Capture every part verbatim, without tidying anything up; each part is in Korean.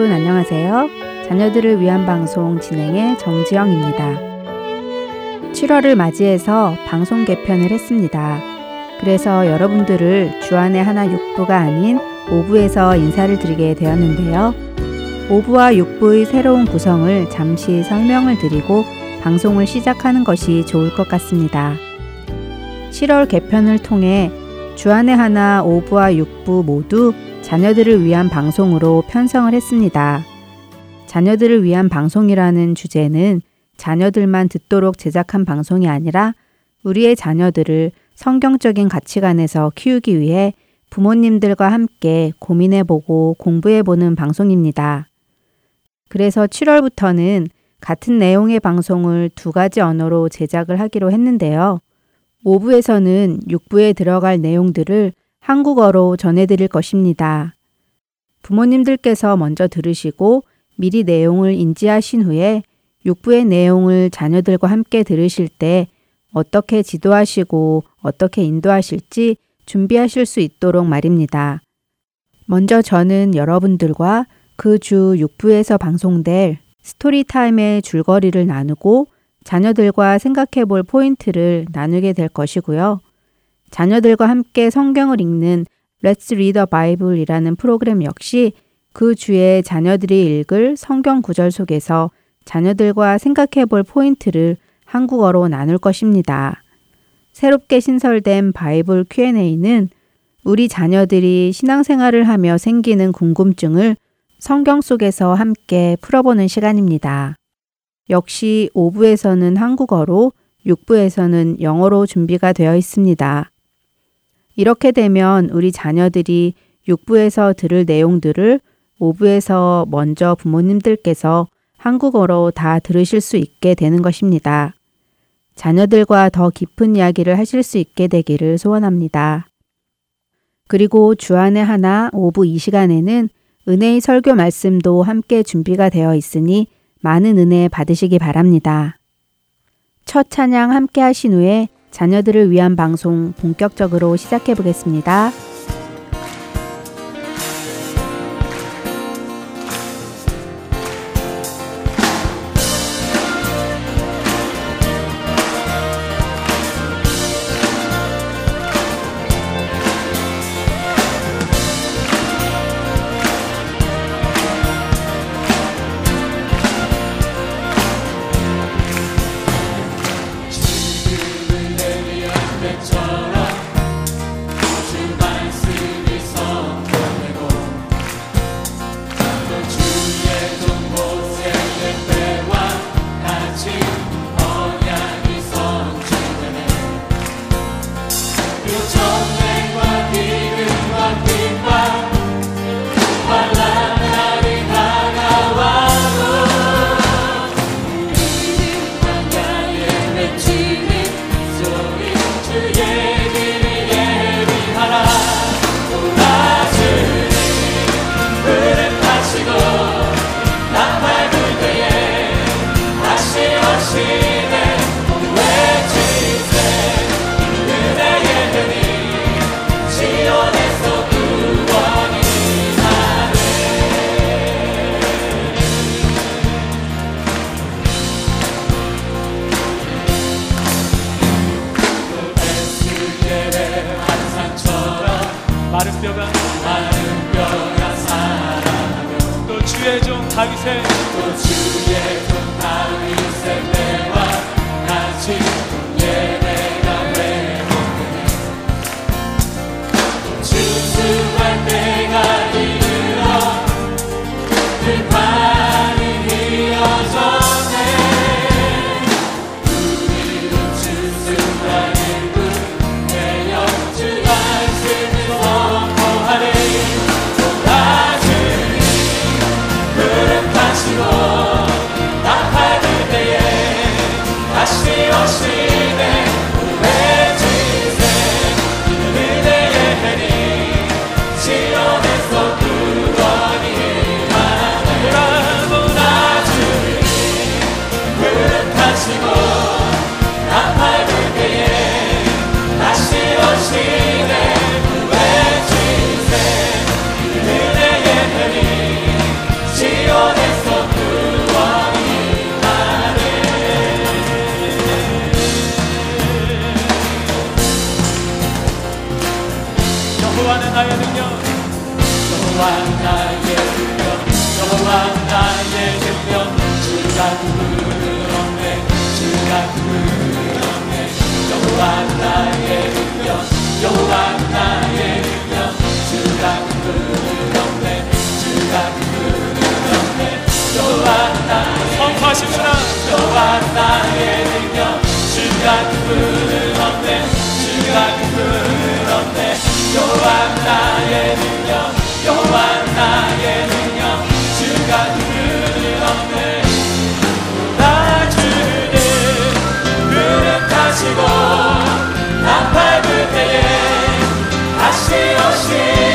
여러분 안녕하세요. 자녀들을 위한 방송 진행의 정지영입니다. 칠월을 맞이해서 방송 개편을 했습니다. 그래서 여러분들을 주안의 하나 육 부가 아닌 오 부에서 인사를 드리게 되었는데요. 오 부와 육 부의 새로운 구성을 잠시 설명을 드리고 방송을 시작하는 것이 좋을 것 같습니다. 칠월 개편을 통해 주안의 하나 오 부와 육 부 모두 자녀들을 위한 방송으로 편성을 했습니다. 자녀들을 위한 방송이라는 주제는 자녀들만 듣도록 제작한 방송이 아니라 우리의 자녀들을 성경적인 가치관에서 키우기 위해 부모님들과 함께 고민해보고 공부해보는 방송입니다. 그래서 칠월부터는 같은 내용의 방송을 두 가지 언어로 제작을 하기로 했는데요. 오 부에서는 육 부에 들어갈 내용들을 한국어로 전해드릴 것입니다. 부모님들께서 먼저 들으시고 미리 내용을 인지하신 후에 육 부의 내용을 자녀들과 함께 들으실 때 어떻게 지도하시고 어떻게 인도하실지 준비하실 수 있도록 말입니다. 먼저 저는 여러분들과 그 주 육 부에서 방송될 스토리타임의 줄거리를 나누고 자녀들과 생각해 볼 포인트를 나누게 될 것이고요. 자녀들과 함께 성경을 읽는 Let's Read a Bible 이라는 프로그램 역시 그 주에 자녀들이 읽을 성경 구절 속에서 자녀들과 생각해 볼 포인트를 한국어로 나눌 것입니다. 새롭게 신설된 바이블 큐 앤 에이는 우리 자녀들이 신앙생활을 하며 생기는 궁금증을 성경 속에서 함께 풀어보는 시간입니다. 역시 오 부에서는 한국어로, 육 부에서는 영어로 준비가 되어 있습니다. 이렇게 되면 우리 자녀들이 육 부에서 들을 내용들을 오 부에서 먼저 부모님들께서 한국어로 다 들으실 수 있게 되는 것입니다. 자녀들과 더 깊은 이야기를 하실 수 있게 되기를 소원합니다. 그리고 주안의 하나 오 부 이 시간에는 은혜의 설교 말씀도 함께 준비가 되어 있으니 많은 은혜 받으시기 바랍니다. 첫 찬양 함께 하신 후에 자녀들을 위한 방송 본격적으로 시작해 보겠습니다. 지 여호와 나의 능력, 여호와 나의 능력, 주가 그를 덮네, 주가 그를 덮네, 여호와 나의 선포하십시다. 여호와 나의 능력, 주가 그를 덮네, 주가 그를 덮네, 여호와 나의 능력, 여호와 나의 능력, 주가 그를 덮네. 나 주는 그를 타시고 나 밟을 때에 다시 오시네.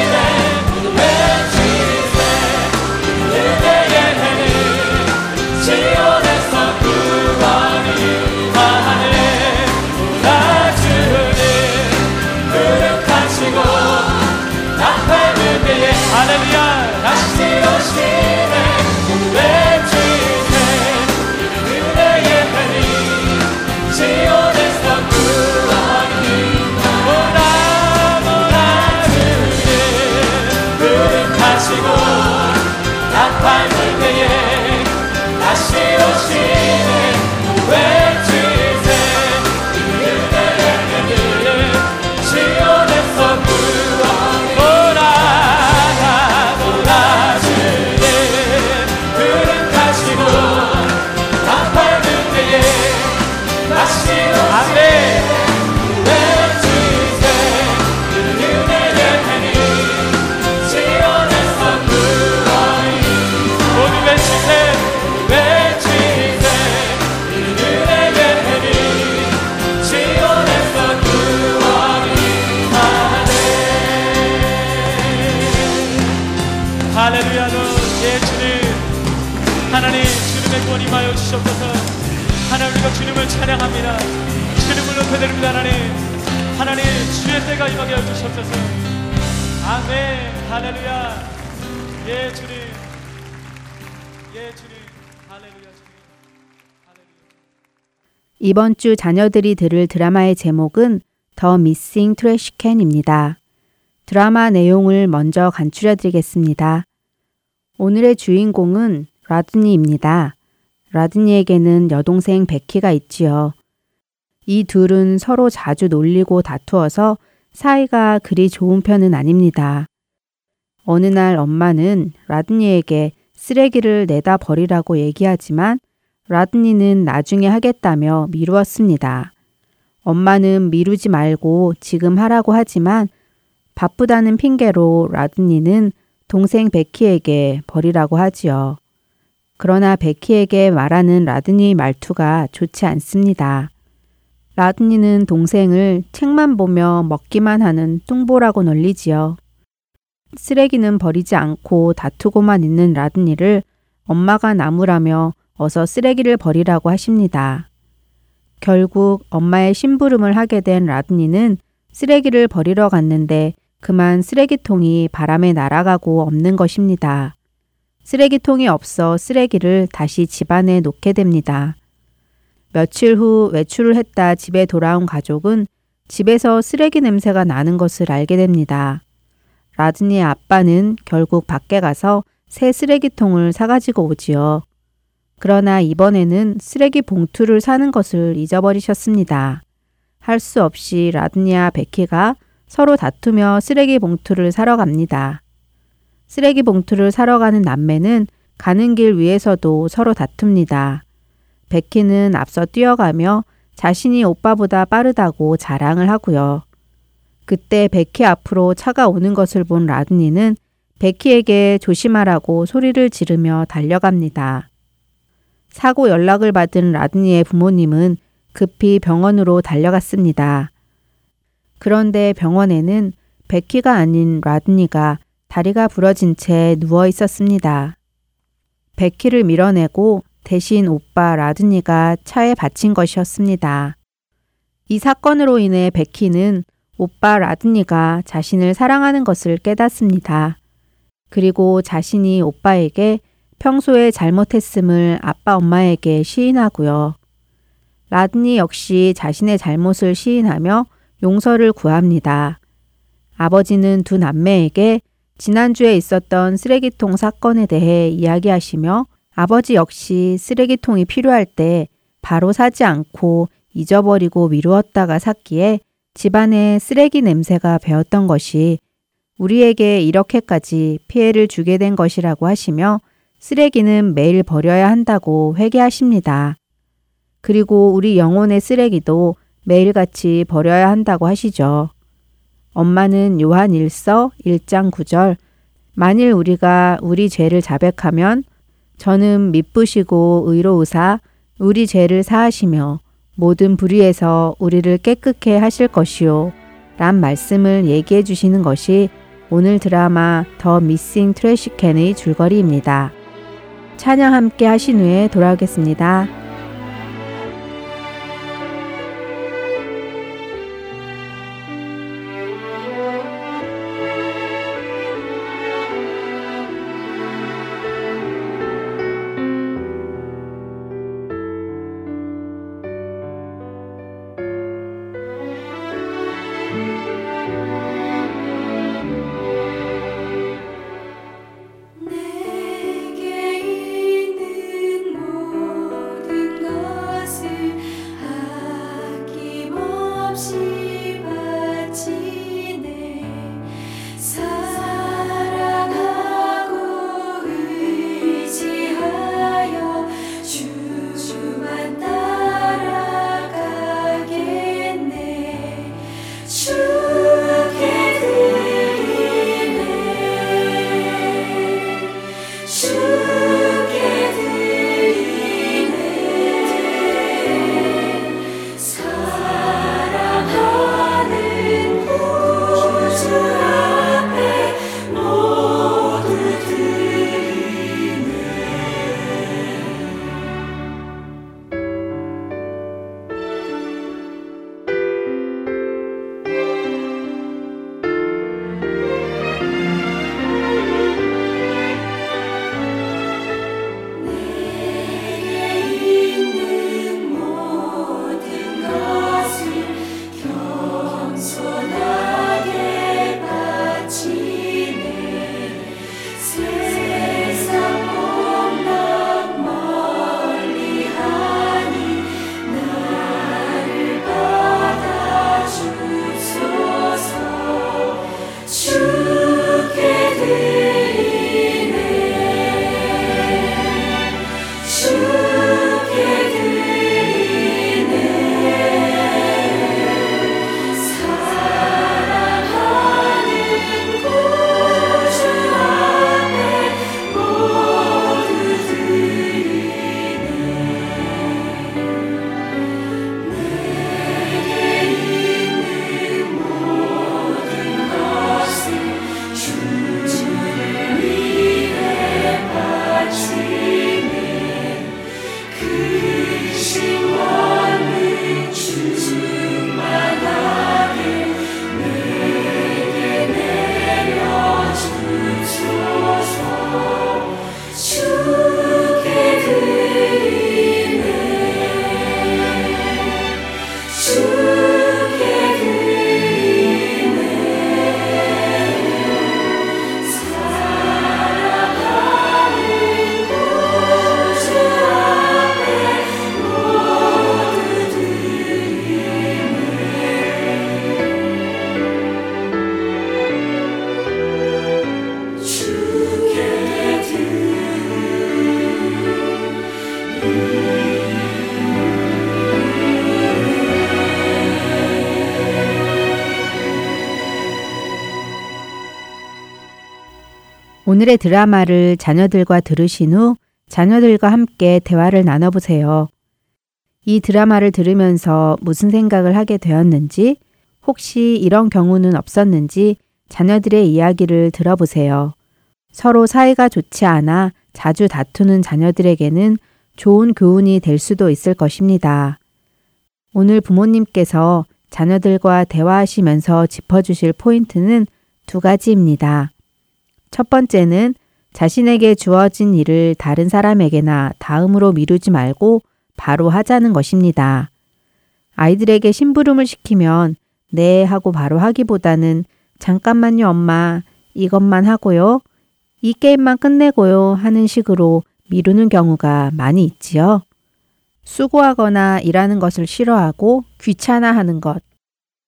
할렐루야. 다시 오시네 외치네 그대의 편이 지원에서 구원이 보라 보라 주님 그릇 하시고 나팔 불 때에 다시 오시네 외치네 그대의 편이 지원에서 구원이 임하여 주시옵소서. 하나님 우리가 주님을 찬양합니다. 주님을 높여드립니다. 하나님 하나님 주의 때가 임하게 하여 주시옵소서. 아멘. 할렐루야. 예 주님, 예 주님. 할렐루야 주님. 할렐루야. 이번 주 자녀들이 들을 드라마의 제목은 더 미싱 트래시 캔입니다. 드라마 내용을 먼저 간추려 드리겠습니다. 오늘의 주인공은 라드니입니다. 라드니에게는 여동생 베키가 있지요. 이 둘은 서로 자주 놀리고 다투어서 사이가 그리 좋은 편은 아닙니다. 어느 날 엄마는 라드니에게 쓰레기를 내다 버리라고 얘기하지만 라드니는 나중에 하겠다며 미루었습니다. 엄마는 미루지 말고 지금 하라고 하지만 바쁘다는 핑계로 라드니는 동생 베키에게 버리라고 하지요. 그러나 베키에게 말하는 라드니 말투가 좋지 않습니다. 라드니는 동생을 책만 보며 먹기만 하는 뚱보라고 놀리지요. 쓰레기는 버리지 않고 다투고만 있는 라드니를 엄마가 나무라며 어서 쓰레기를 버리라고 하십니다. 결국 엄마의 심부름을 하게 된 라드니는 쓰레기를 버리러 갔는데 그만 쓰레기통이 바람에 날아가고 없는 것입니다. 쓰레기통이 없어 쓰레기를 다시 집안에 놓게 됩니다. 며칠 후 외출을 했다 집에 돌아온 가족은 집에서 쓰레기 냄새가 나는 것을 알게 됩니다. 라드니의 아빠는 결국 밖에 가서 새 쓰레기통을 사가지고 오지요. 그러나 이번에는 쓰레기 봉투를 사는 것을 잊어버리셨습니다. 할 수 없이 라드니와 베키가 서로 다투며 쓰레기 봉투를 사러 갑니다. 쓰레기 봉투를 사러 가는 남매는 가는 길 위에서도 서로 다툽니다. 베키는 앞서 뛰어가며 자신이 오빠보다 빠르다고 자랑을 하고요. 그때 베키 앞으로 차가 오는 것을 본 라드니는 베키에게 조심하라고 소리를 지르며 달려갑니다. 사고 연락을 받은 라드니의 부모님은 급히 병원으로 달려갔습니다. 그런데 병원에는 베키가 아닌 라드니가 다리가 부러진 채 누워 있었습니다. 베키를 밀어내고 대신 오빠 라드니가 차에 받친 것이었습니다. 이 사건으로 인해 베키는 오빠 라드니가 자신을 사랑하는 것을 깨닫습니다. 그리고 자신이 오빠에게 평소에 잘못했음을 아빠 엄마에게 시인하고요. 라드니 역시 자신의 잘못을 시인하며 용서를 구합니다. 아버지는 두 남매에게 지난주에 있었던 쓰레기통 사건에 대해 이야기하시며 아버지 역시 쓰레기통이 필요할 때 바로 사지 않고 잊어버리고 미루었다가 샀기에 집안에 쓰레기 냄새가 배었던 것이 우리에게 이렇게까지 피해를 주게 된 것이라고 하시며 쓰레기는 매일 버려야 한다고 회개하십니다. 그리고 우리 영혼의 쓰레기도 매일같이 버려야 한다고 하시죠. 엄마는 요한 일서 일장 구절 만일 우리가 우리 죄를 자백하면 저는 미쁘시고 의로우사 우리 죄를 사하시며 모든 불의에서 우리를 깨끗게 하실 것이요 란 말씀을 얘기해 주시는 것이 오늘 드라마 더 미싱 트래시캔의 줄거리입니다. 찬양 함께 하신 후에 돌아오겠습니다. 오늘의 드라마를 자녀들과 들으신 후 자녀들과 함께 대화를 나눠보세요. 이 드라마를 들으면서 무슨 생각을 하게 되었는지, 혹시 이런 경우는 없었는지 자녀들의 이야기를 들어보세요. 서로 사이가 좋지 않아 자주 다투는 자녀들에게는 좋은 교훈이 될 수도 있을 것입니다. 오늘 부모님께서 자녀들과 대화하시면서 짚어주실 포인트는 두 가지입니다. 첫 번째는 자신에게 주어진 일을 다른 사람에게나 다음으로 미루지 말고 바로 하자는 것입니다. 아이들에게 심부름을 시키면 네 하고 바로 하기보다는 잠깐만요 엄마, 이것만 하고요, 이 게임만 끝내고요 하는 식으로 미루는 경우가 많이 있지요. 수고하거나 일하는 것을 싫어하고 귀찮아하는 것,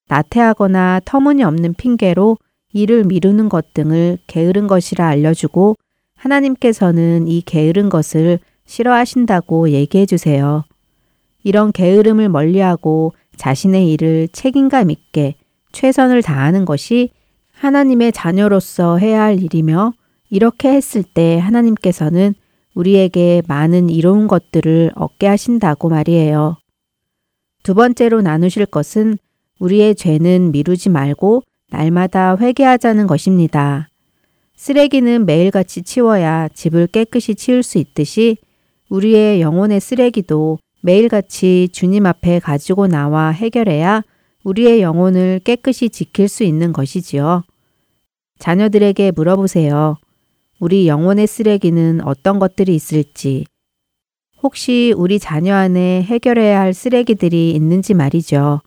나태하거나 터무니없는 핑계로 일을 미루는 것 등을 게으른 것이라 알려주고 하나님께서는 이 게으른 것을 싫어하신다고 얘기해 주세요. 이런 게으름을 멀리하고 자신의 일을 책임감 있게 최선을 다하는 것이 하나님의 자녀로서 해야 할 일이며 이렇게 했을 때 하나님께서는 우리에게 많은 이로운 것들을 얻게 하신다고 말이에요. 두 번째로 나누실 것은 우리의 죄는 미루지 말고 날마다 회개하자는 것입니다. 쓰레기는 매일같이 치워야 집을 깨끗이 치울 수 있듯이 우리의 영혼의 쓰레기도 매일같이 주님 앞에 가지고 나와 해결해야 우리의 영혼을 깨끗이 지킬 수 있는 것이지요. 자녀들에게 물어보세요. 우리 영혼의 쓰레기는 어떤 것들이 있을지, 혹시 우리 자녀 안에 해결해야 할 쓰레기들이 있는지 말이죠.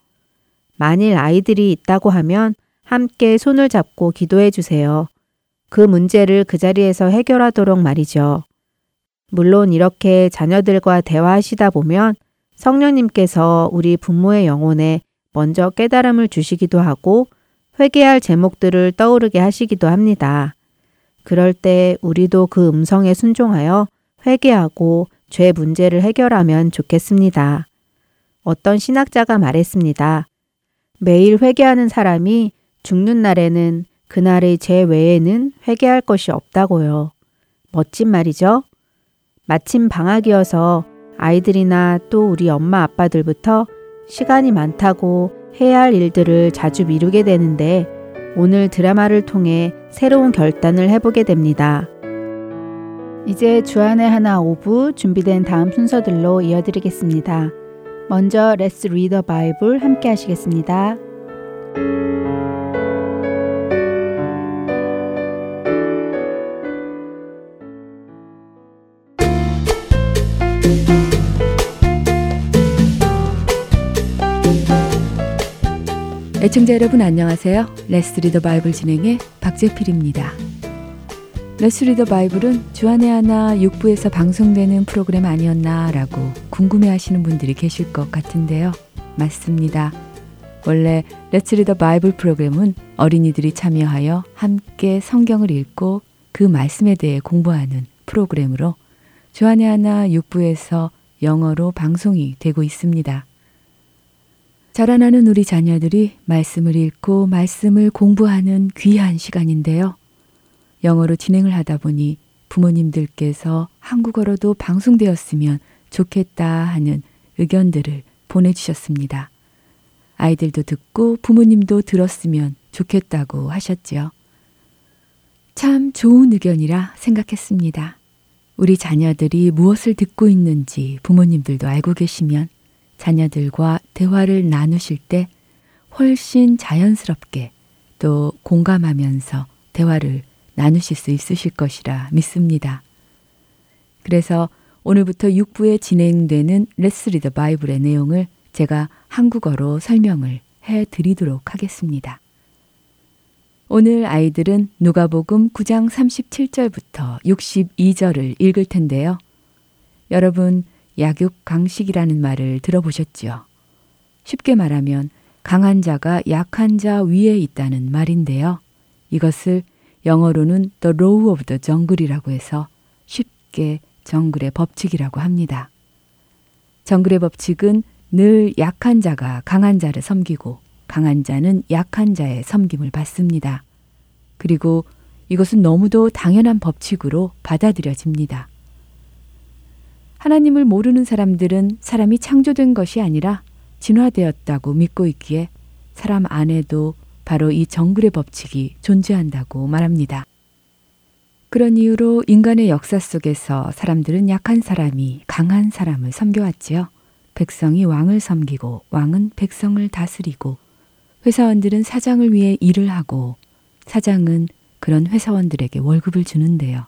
만일 아이들이 있다고 하면 함께 손을 잡고 기도해 주세요. 그 문제를 그 자리에서 해결하도록 말이죠. 물론 이렇게 자녀들과 대화하시다 보면 성령님께서 우리 부모의 영혼에 먼저 깨달음을 주시기도 하고 회개할 제목들을 떠오르게 하시기도 합니다. 그럴 때 우리도 그 음성에 순종하여 회개하고 죄 문제를 해결하면 좋겠습니다. 어떤 신학자가 말했습니다. 매일 회개하는 사람이 죽는 날에는 그날의 죄 외에는 회개할 것이 없다고요. 멋진 말이죠? 마침 방학이어서 아이들이나 또 우리 엄마 아빠들부터 시간이 많다고 해야 할 일들을 자주 미루게 되는데 오늘 드라마를 통해 새로운 결단을 해보게 됩니다. 이제 주안의 하나 오 부 준비된 다음 순서들로 이어드리겠습니다. 먼저 Let's Read a Bible 함께 하시겠습니다. 애청자 여러분 안녕하세요. Let's Read a Bible 진행의 박재필입니다. Let's Read a Bible은 주안의 하나 육 부에서 방송되는 프로그램 아니었나라고 궁금해하시는 분들이 계실 것 같은데요. 맞습니다. 원래 Let's Read a Bible 프로그램은 어린이들이 참여하여 함께 성경을 읽고 그 말씀에 대해 공부하는 프로그램으로 주안의 하나 육 부에서 영어로 방송이 되고 있습니다. 자라나는 우리 자녀들이 말씀을 읽고 말씀을 공부하는 귀한 시간인데요. 영어로 진행을 하다 보니 부모님들께서 한국어로도 방송되었으면 좋겠다 하는 의견들을 보내주셨습니다. 아이들도 듣고 부모님도 들었으면 좋겠다고 하셨지요. 참 좋은 의견이라 생각했습니다. 우리 자녀들이 무엇을 듣고 있는지 부모님들도 알고 계시면 자녀들과 대화를 나누실 때 훨씬 자연스럽게 또 공감하면서 대화를 나누실 수 있으실 것이라 믿습니다. 그래서 오늘부터 육 부에 진행되는 Let's Read the Bible의 내용을 제가 한국어로 설명을 해드리도록 하겠습니다. 오늘 아이들은 누가복음 구 장 삼십칠 절부터 육십이 절을 읽을 텐데요. 여러분, 약육강식이라는 말을 들어보셨지요? 쉽게 말하면 강한 자가 약한 자 위에 있다는 말인데요. 이것을 영어로는 The Law of the Jungle이라고 해서 쉽게 정글의 법칙이라고 합니다. 정글의 법칙은 늘 약한 자가 강한 자를 섬기고 강한 자는 약한 자의 섬김을 받습니다. 그리고 이것은 너무도 당연한 법칙으로 받아들여집니다. 하나님을 모르는 사람들은 사람이 창조된 것이 아니라 진화되었다고 믿고 있기에 사람 안에도 바로 이 정글의 법칙이 존재한다고 말합니다. 그런 이유로 인간의 역사 속에서 사람들은 약한 사람이 강한 사람을 섬겨왔지요. 백성이 왕을 섬기고 왕은 백성을 다스리고 회사원들은 사장을 위해 일을 하고 사장은 그런 회사원들에게 월급을 주는데요.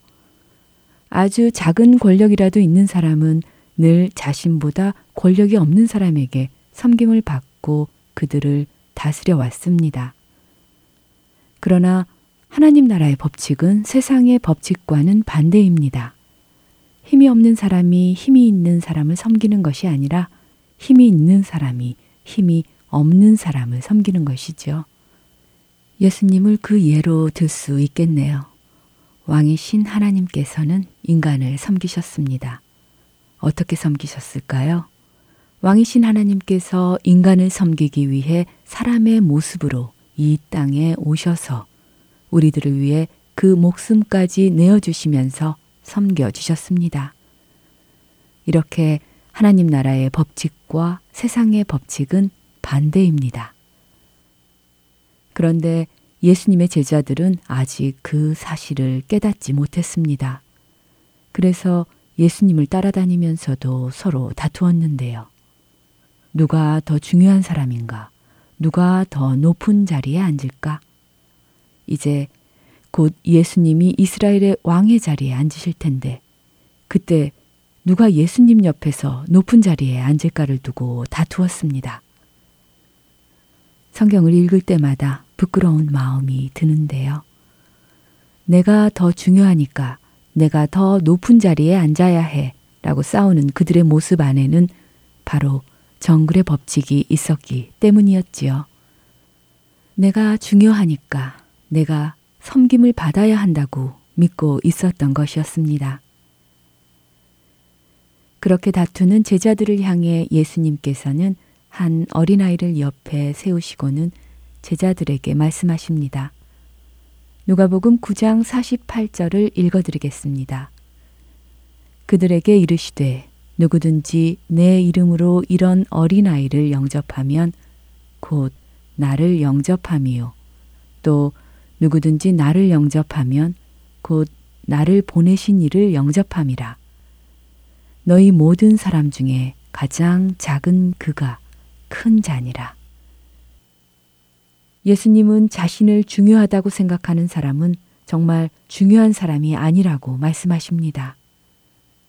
아주 작은 권력이라도 있는 사람은 늘 자신보다 권력이 없는 사람에게 섬김을 받고 그들을 다스려 왔습니다. 그러나 하나님 나라의 법칙은 세상의 법칙과는 반대입니다. 힘이 없는 사람이 힘이 있는 사람을 섬기는 것이 아니라 힘이 있는 사람이 힘이 없는 사람을 섬기는 것이죠. 예수님을 그 예로 들 수 있겠네요. 왕이신 하나님께서는 인간을 섬기셨습니다. 어떻게 섬기셨을까요? 왕이신 하나님께서 인간을 섬기기 위해 사람의 모습으로 이 땅에 오셔서 우리들을 위해 그 목숨까지 내어주시면서 섬겨주셨습니다. 이렇게 하나님 나라의 법칙과 세상의 법칙은 반대입니다. 그런데 예수님의 제자들은 아직 그 사실을 깨닫지 못했습니다. 그래서 예수님을 따라다니면서도 서로 다투었는데요. 누가 더 중요한 사람인가? 누가 더 높은 자리에 앉을까? 이제 곧 예수님이 이스라엘의 왕의 자리에 앉으실 텐데 그때 누가 예수님 옆에서 높은 자리에 앉을까를 두고 다투었습니다. 성경을 읽을 때마다 부끄러운 마음이 드는데요. 내가 더 중요하니까 내가 더 높은 자리에 앉아야 해 라고 싸우는 그들의 모습 안에는 바로 정글의 법칙이 있었기 때문이었지요. 내가 중요하니까 내가 섬김을 받아야 한다고 믿고 있었던 것이었습니다. 그렇게 다투는 제자들을 향해 예수님께서는 한 어린아이를 옆에 세우시고는 제자들에게 말씀하십니다. 누가복음 구 장 사십팔 절을 읽어드리겠습니다. 그들에게 이르시되 누구든지 내 이름으로 이런 어린아이를 영접하면 곧 나를 영접함이요. 또 누구든지 나를 영접하면 곧 나를 보내신 이를 영접함이라. 너희 모든 사람 중에 가장 작은 그가 큰 자니라. 예수님은 자신을 중요하다고 생각하는 사람은 정말 중요한 사람이 아니라고 말씀하십니다.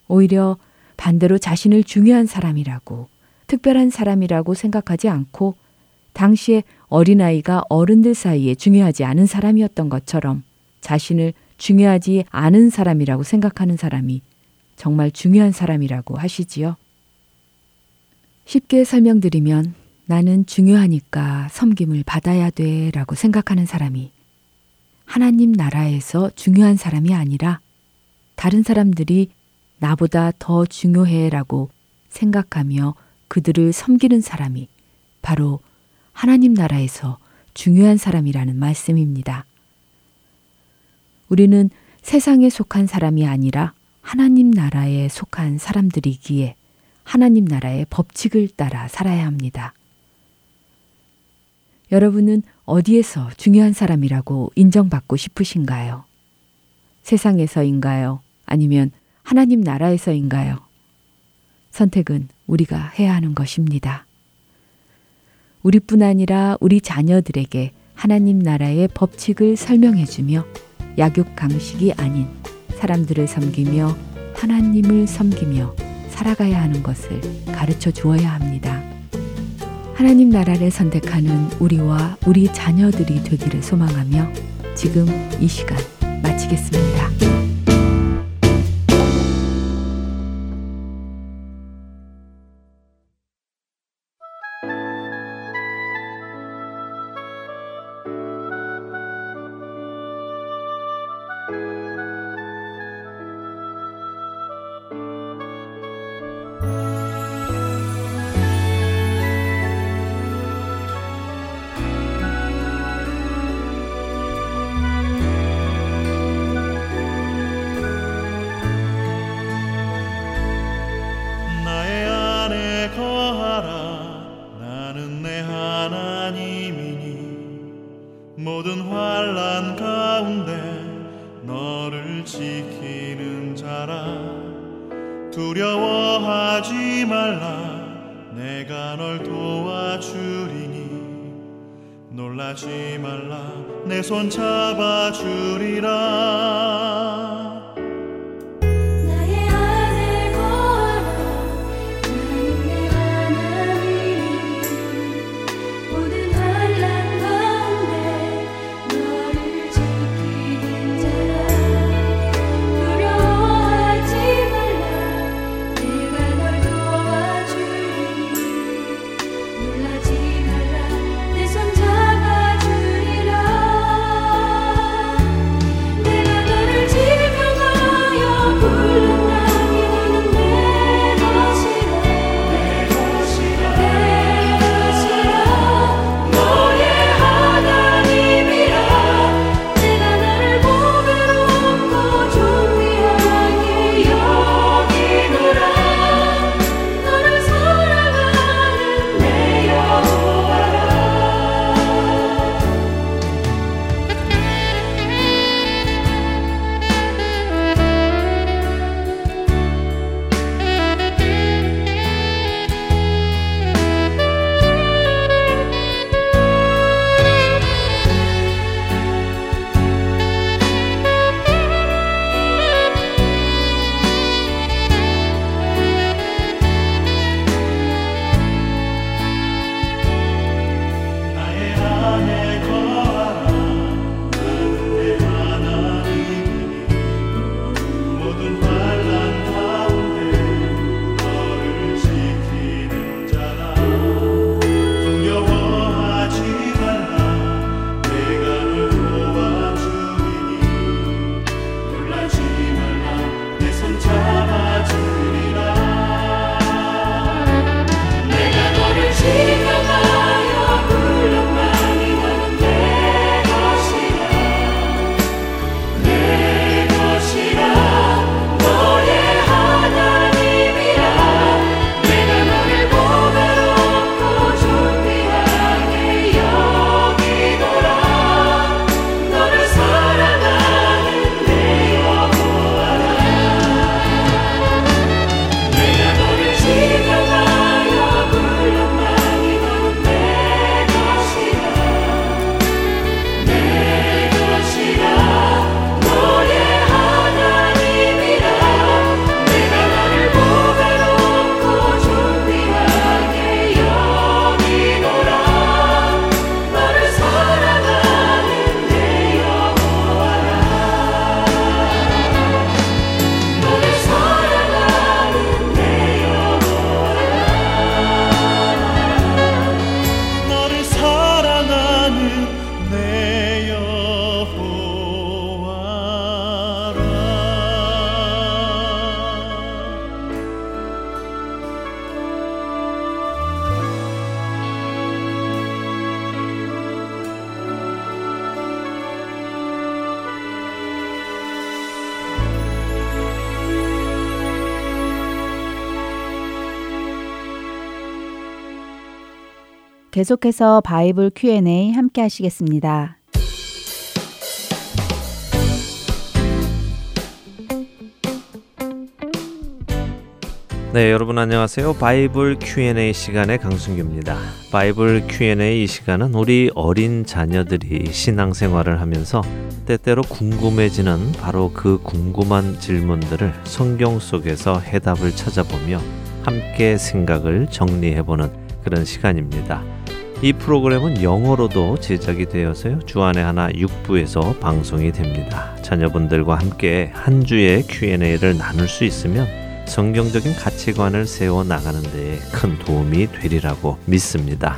오히려 반대로 자신을 중요한 사람이라고, 특별한 사람이라고 생각하지 않고 당시에 어린아이가 어른들 사이에 중요하지 않은 사람이었던 것처럼 자신을 중요하지 않은 사람이라고 생각하는 사람이 정말 중요한 사람이라고 하시지요. 쉽게 설명드리면 나는 중요하니까 섬김을 받아야 돼 라고 생각하는 사람이 하나님 나라에서 중요한 사람이 아니라 다른 사람들이 나보다 더 중요해 라고 생각하며 그들을 섬기는 사람이 바로 하나님 나라에서 중요한 사람이라는 말씀입니다. 우리는 세상에 속한 사람이 아니라 하나님 나라에 속한 사람들이기에 하나님 나라의 법칙을 따라 살아야 합니다. 여러분은 어디에서 중요한 사람이라고 인정받고 싶으신가요? 세상에서인가요? 아니면 하나님 나라에서인가요? 선택은 우리가 해야 하는 것입니다. 우리뿐 아니라 우리 자녀들에게 하나님 나라의 법칙을 설명해주며 약육 강식이 아닌 사람들을 섬기며 하나님을 섬기며 살아가야 하는 것을 가르쳐 주어야 합니다. 하나님 나라를 선택하는 우리와 우리 자녀들이 되기를 소망하며 지금 이 시간 마치겠습니다. 계속해서 바이블 큐 앤 에이 함께 하시겠습니다. 네, 여러분 안녕하세요. 바이블 큐 앤 에이 시간의 강승규입니다. 바이블 큐 앤 에이 이 시간은 우리 어린 자녀들이 신앙생활을 하면서 때때로 궁금해지는 바로 그 궁금한 질문들을 성경 속에서 해답을 찾아보며 함께 생각을 정리해보는 그런 시간입니다. 이 프로그램은 영어로도 제작이 되어서요, 주안에 하나 육 부에서 방송이 됩니다. 자녀분들과 함께 한 주의 큐 앤 에이를 나눌 수 있으면 성경적인 가치관을 세워나가는 데 큰 도움이 되리라고 믿습니다.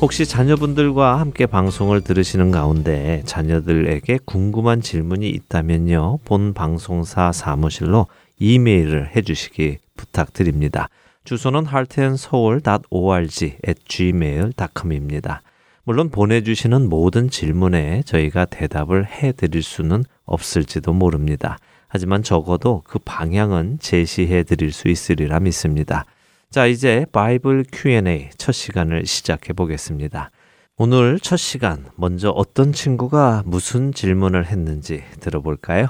혹시 자녀분들과 함께 방송을 들으시는 가운데 자녀들에게 궁금한 질문이 있다면요, 본 방송사 사무실로 이메일을 해주시기 부탁드립니다. 주소는 하트 앤 소울 닷 오알지 앳 지메일 닷 컴입니다. 물론 보내주시는 모든 질문에 저희가 대답을 해드릴 수는 없을지도 모릅니다. 하지만 적어도 그 방향은 제시해 드릴 수 있으리라 믿습니다. 자, 이제 바이블 큐 앤 에이 첫 시간을 시작해 보겠습니다. 오늘 첫 시간, 먼저 어떤 친구가 무슨 질문을 했는지 들어볼까요?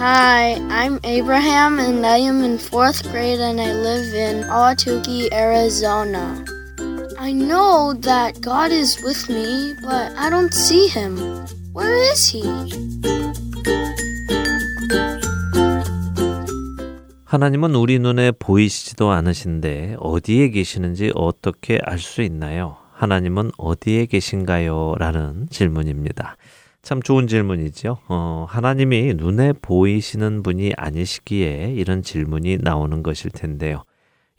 Hi, I'm Abraham and I am in fourth grade and I live in Ahwatukee, Arizona. I know that God is with me, but I don't see him. Where is he? 하나님은 우리 눈에 보이시지도 않으신데 어디에 계시는지 어떻게 알 수 있나요? 하나님은 어디에 계신가요? 라는 질문입니다. 참 좋은 질문이죠. 어, 하나님이 눈에 보이시는 분이 아니시기에 이런 질문이 나오는 것일 텐데요.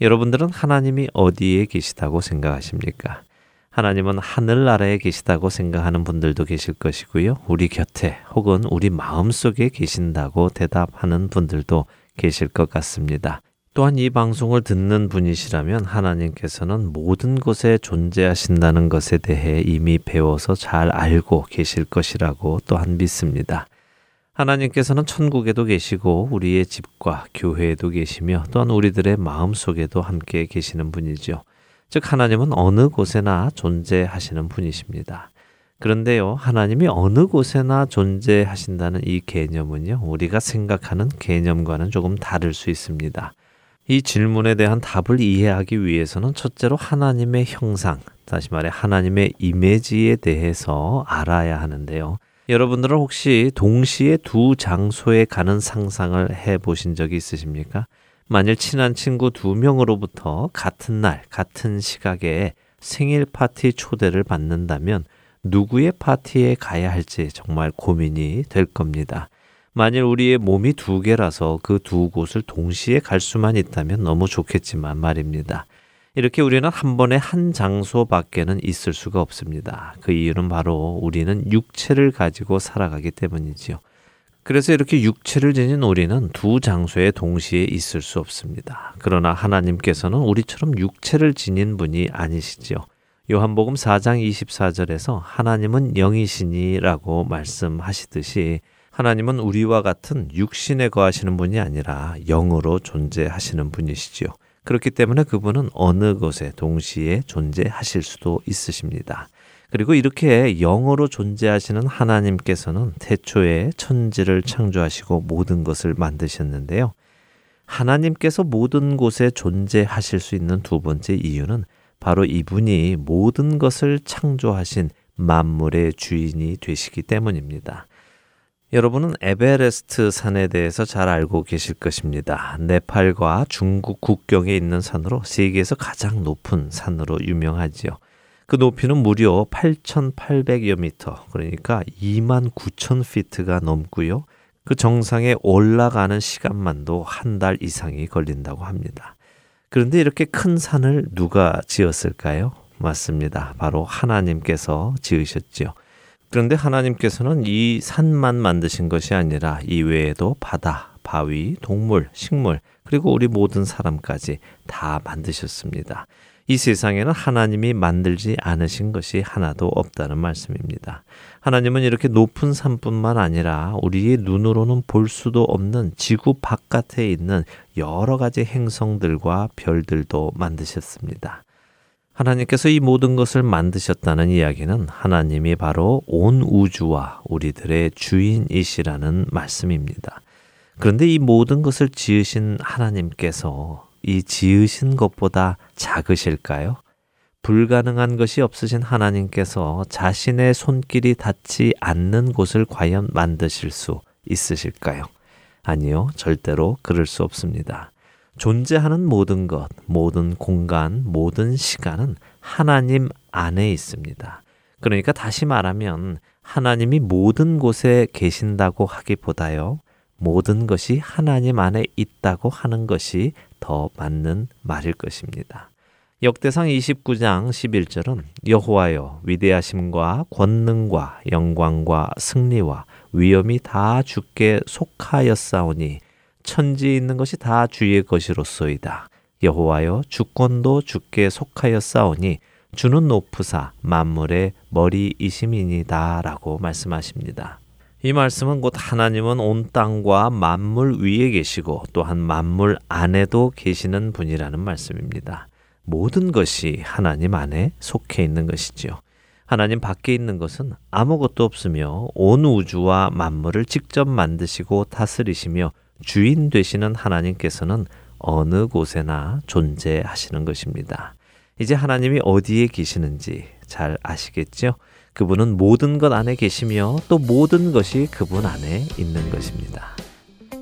여러분들은 하나님이 어디에 계시다고 생각하십니까? 하나님은 하늘 아래에 계시다고 생각하는 분들도 계실 것이고요. 우리 곁에 혹은 우리 마음속에 계신다고 대답하는 분들도 계실 것 같습니다. 또한 이 방송을 듣는 분이시라면 하나님께서는 모든 곳에 존재하신다는 것에 대해 이미 배워서 잘 알고 계실 것이라고 또한 믿습니다. 하나님께서는 천국에도 계시고 우리의 집과 교회에도 계시며 또한 우리들의 마음속에도 함께 계시는 분이죠. 즉 하나님은 어느 곳에나 존재하시는 분이십니다. 그런데요, 하나님이 어느 곳에나 존재하신다는 이 개념은요, 우리가 생각하는 개념과는 조금 다를 수 있습니다. 이 질문에 대한 답을 이해하기 위해서는 첫째로 하나님의 형상, 다시 말해 하나님의 이미지에 대해서 알아야 하는데요. 여러분들은 혹시 동시에 두 장소에 가는 상상을 해보신 적이 있으십니까? 만일 친한 친구 두 명으로부터 같은 날, 같은 시각에 생일 파티 초대를 받는다면 누구의 파티에 가야 할지 정말 고민이 될 겁니다. 만일 우리의 몸이 두 개라서 그 두 곳을 동시에 갈 수만 있다면 너무 좋겠지만 말입니다. 이렇게 우리는 한 번에 한 장소밖에는 있을 수가 없습니다. 그 이유는 바로 우리는 육체를 가지고 살아가기 때문이지요. 그래서 이렇게 육체를 지닌 우리는 두 장소에 동시에 있을 수 없습니다. 그러나 하나님께서는 우리처럼 육체를 지닌 분이 아니시지요. 요한복음 사 장 이십사 절에서 하나님은 영이시니라고 말씀하시듯이 하나님은 우리와 같은 육신에 거하시는 분이 아니라 영으로 존재하시는 분이시지요. 그렇기 때문에 그분은 어느 곳에 동시에 존재하실 수도 있으십니다. 그리고 이렇게 영으로 존재하시는 하나님께서는 태초에 천지를 창조하시고 모든 것을 만드셨는데요. 하나님께서 모든 곳에 존재하실 수 있는 두 번째 이유는 바로 이분이 모든 것을 창조하신 만물의 주인이 되시기 때문입니다. 여러분은 에베레스트 산에 대해서 잘 알고 계실 것입니다. 네팔과 중국 국경에 있는 산으로 세계에서 가장 높은 산으로 유명하지요. 그 높이는 무려 팔천팔백여 미터, 그러니까 이만 구천 피트가 넘고요. 그 정상에 올라가는 시간만도 한 달 이상이 걸린다고 합니다. 그런데 이렇게 큰 산을 누가 지었을까요? 맞습니다. 바로 하나님께서 지으셨지요. 그런데 하나님께서는 이 산만 만드신 것이 아니라 이 외에도 바다, 바위, 동물, 식물, 그리고 우리 모든 사람까지 다 만드셨습니다. 이 세상에는 하나님이 만들지 않으신 것이 하나도 없다는 말씀입니다. 하나님은 이렇게 높은 산뿐만 아니라 우리의 눈으로는 볼 수도 없는 지구 바깥에 있는 여러 가지 행성들과 별들도 만드셨습니다. 하나님께서 이 모든 것을 만드셨다는 이야기는 하나님이 바로 온 우주와 우리들의 주인이시라는 말씀입니다. 그런데 이 모든 것을 지으신 하나님께서 이 지으신 것보다 작으실까요? 불가능한 것이 없으신 하나님께서 자신의 손길이 닿지 않는 곳을 과연 만드실 수 있으실까요? 아니요, 절대로 그럴 수 없습니다. 존재하는 모든 것, 모든 공간, 모든 시간은 하나님 안에 있습니다. 그러니까 다시 말하면 하나님이 모든 곳에 계신다고 하기보다요, 모든 것이 하나님 안에 있다고 하는 것이 더 맞는 말일 것입니다. 역대상 이십구 장 십일 절은 여호와여 위대하심과 권능과 영광과 승리와 위엄이 다 주께 속하였사오니 천지에 있는 것이 다 주의 것이로소이다. 여호와여 주권도 주께 속하였사오니 주는 높으사 만물의 머리이심이니다 라고 말씀하십니다. 이 말씀은 곧 하나님은 온 땅과 만물 위에 계시고 또한 만물 안에도 계시는 분이라는 말씀입니다. 모든 것이 하나님 안에 속해 있는 것이지요. 하나님 밖에 있는 것은 아무것도 없으며 온 우주와 만물을 직접 만드시고 다스리시며 주인 되시는 하나님께서는 어느 곳에나 존재하시는 것입니다. 이제 하나님이 어디에 계시는지 잘 아시겠죠? 그분은 모든 것 안에 계시며 또 모든 것이 그분 안에 있는 것입니다.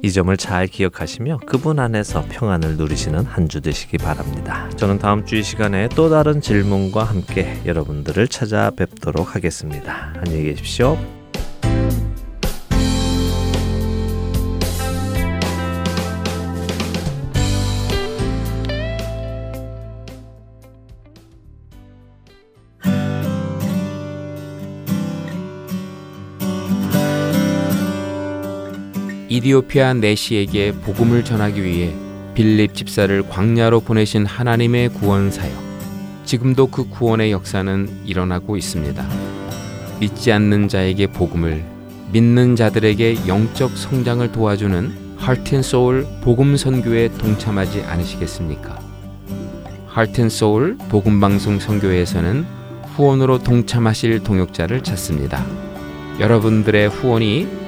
이 점을 잘 기억하시며 그분 안에서 평안을 누리시는 한 주 되시기 바랍니다. 저는 다음 주 이 시간에 또 다른 질문과 함께 여러분들을 찾아뵙도록 하겠습니다. 안녕히 계십시오. 이디오피아 내시에게 복음을 전하기 위해 빌립 집사를 광야로 보내신 하나님의 구원 사역. 지금도 그 구원의 역사는 일어나고 있습니다. 믿지 않는 자에게 복음을, 믿는 자들에게 영적 성장을 도와주는 Heart and Soul 복음 선교에 동참하지 않으시겠습니까? Heart and Soul 복음 방송 선교회에서는 후원으로 동참하실 동역자를 찾습니다. 여러분들의 후원이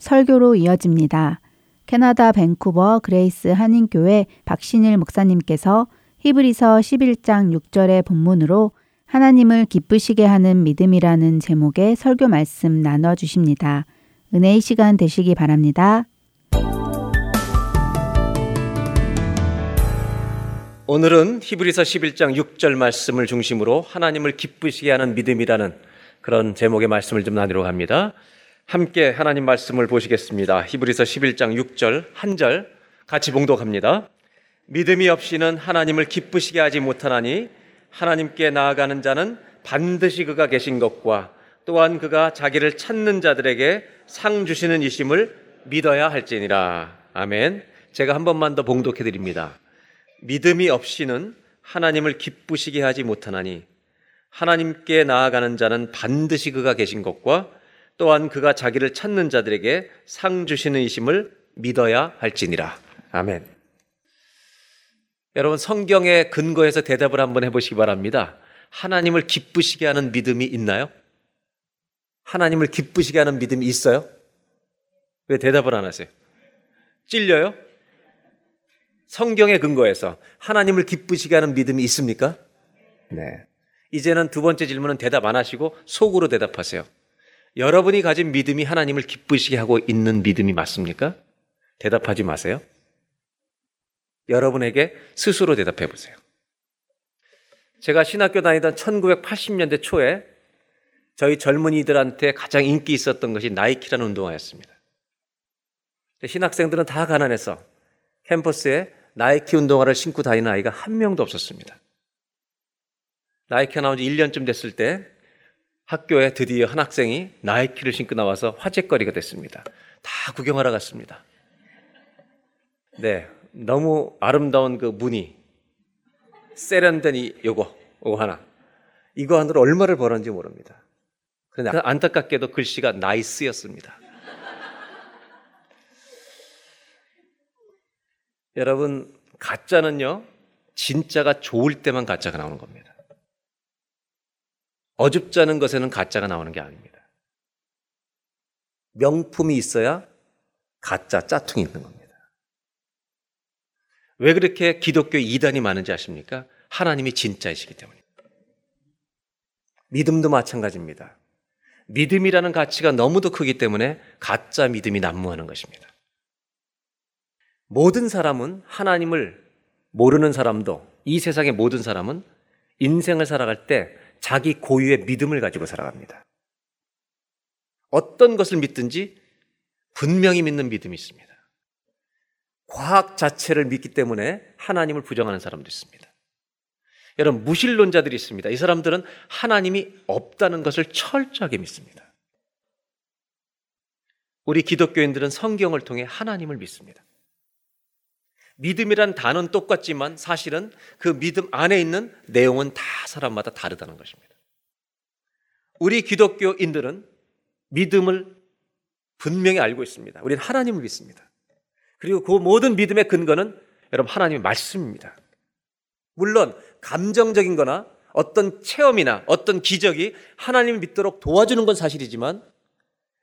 설교로 이어집니다. 캐나다 밴쿠버 그레이스 한인교회 박신일 목사님께서 히브리서 십일 장 육 절의 본문으로 하나님을 기쁘시게 하는 믿음이라는 제목의 설교 말씀 나눠주십니다. 은혜의 시간 되시기 바랍니다. 오늘은 히브리서 십일 장 육 절 말씀을 중심으로 하나님을 기쁘시게 하는 믿음이라는 그런 제목의 말씀을 좀 나누려고 합니다. 함께 하나님 말씀을 보시겠습니다. 히브리서 십일 장 육 절 한 절 같이 봉독합니다. 믿음이 없이는 하나님을 기쁘시게 하지 못하나니 하나님께 나아가는 자는 반드시 그가 계신 것과 또한 그가 자기를 찾는 자들에게 상 주시는 이심을 믿어야 할지니라. 아멘. 제가 한 번만 더 봉독해 드립니다. 믿음이 없이는 하나님을 기쁘시게 하지 못하나니 하나님께 나아가는 자는 반드시 그가 계신 것과 또한 그가 자기를 찾는 자들에게 상 주시는 이심을 믿어야 할지니라. 아멘. 여러분, 성경의 근거에서 대답을 한번 해보시기 바랍니다. 하나님을 기쁘시게 하는 믿음이 있나요? 하나님을 기쁘시게 하는 믿음이 있어요? 왜 대답을 안 하세요? 찔려요? 성경의 근거에서 하나님을 기쁘시게 하는 믿음이 있습니까? 네. 이제는 두 번째 질문은 대답 안 하시고 속으로 대답하세요. 여러분이 가진 믿음이 하나님을 기쁘시게 하고 있는 믿음이 맞습니까? 대답하지 마세요. 여러분에게 스스로 대답해 보세요. 제가 신학교 다니던 천구백팔십 년대 초에 저희 젊은이들한테 가장 인기 있었던 것이 나이키라는 운동화였습니다. 신학생들은 다 가난해서 캠퍼스에 나이키 운동화를 신고 다니는 아이가 한 명도 없었습니다. 나이키가 나온 지 일 년쯤 됐을 때 학교에 드디어 한 학생이 나이키를 신고 나와서 화제거리가 됐습니다. 다 구경하러 갔습니다. 네, 너무 아름다운 그 무늬, 세련된 이 요거, 요거 하나. 이거 하나로 얼마를 벌었는지 모릅니다. 그런데 안타깝게도 글씨가 나이스였습니다. 여러분, 가짜는요, 진짜가 좋을 때만 가짜가 나오는 겁니다. 어줍지 않은 것에는 가짜가 나오는 게 아닙니다. 명품이 있어야 가짜 짜퉁이 있는 겁니다. 왜 그렇게 기독교 이단이 많은지 아십니까? 하나님이 진짜이시기 때문입니다. 믿음도 마찬가지입니다. 믿음이라는 가치가 너무도 크기 때문에 가짜 믿음이 난무하는 것입니다. 모든 사람은 하나님을 모르는 사람도 이 세상의 모든 사람은 인생을 살아갈 때 자기 고유의 믿음을 가지고 살아갑니다. 어떤 것을 믿든지 분명히 믿는 믿음이 있습니다. 과학 자체를 믿기 때문에 하나님을 부정하는 사람도 있습니다. 여러분, 무신론자들이 있습니다. 이 사람들은 하나님이 없다는 것을 철저하게 믿습니다. 우리 기독교인들은 성경을 통해 하나님을 믿습니다. 믿음이란 단어는 똑같지만 사실은 그 믿음 안에 있는 내용은 다 사람마다 다르다는 것입니다. 우리 기독교인들은 믿음을 분명히 알고 있습니다. 우리는 하나님을 믿습니다. 그리고 그 모든 믿음의 근거는 여러분 하나님의 말씀입니다. 물론 감정적인 거나 어떤 체험이나 어떤 기적이 하나님을 믿도록 도와주는 건 사실이지만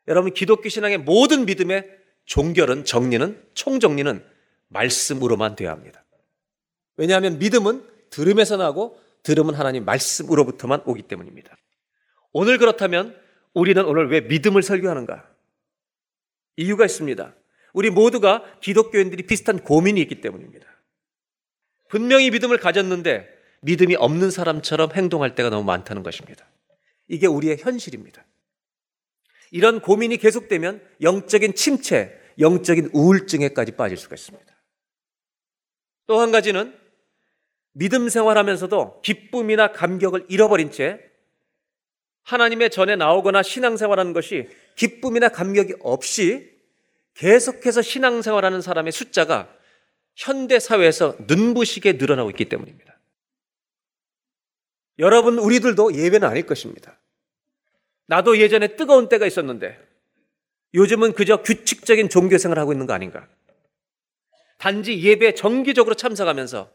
여러분 기독교 신앙의 모든 믿음의 종결은 정리는 총정리는 말씀으로만 되어야 합니다. 왜냐하면 믿음은 들음에서 나고 들음은 하나님 말씀으로부터만 오기 때문입니다. 오늘 그렇다면 우리는 오늘 왜 믿음을 설교하는가? 이유가 있습니다. 우리 모두가 기독교인들이 비슷한 고민이 있기 때문입니다. 분명히 믿음을 가졌는데 믿음이 없는 사람처럼 행동할 때가 너무 많다는 것입니다. 이게 우리의 현실입니다. 이런 고민이 계속되면 영적인 침체, 영적인 우울증에까지 빠질 수가 있습니다. 또 한 가지는 믿음 생활하면서도 기쁨이나 감격을 잃어버린 채 하나님의 전에 나오거나 신앙생활하는 것이 기쁨이나 감격이 없이 계속해서 신앙생활하는 사람의 숫자가 현대사회에서 눈부시게 늘어나고 있기 때문입니다. 여러분, 우리들도 예외는 아닐 것입니다. 나도 예전에 뜨거운 때가 있었는데 요즘은 그저 규칙적인 종교생활을 하고 있는 거 아닌가? 단지 예배에 정기적으로 참석하면서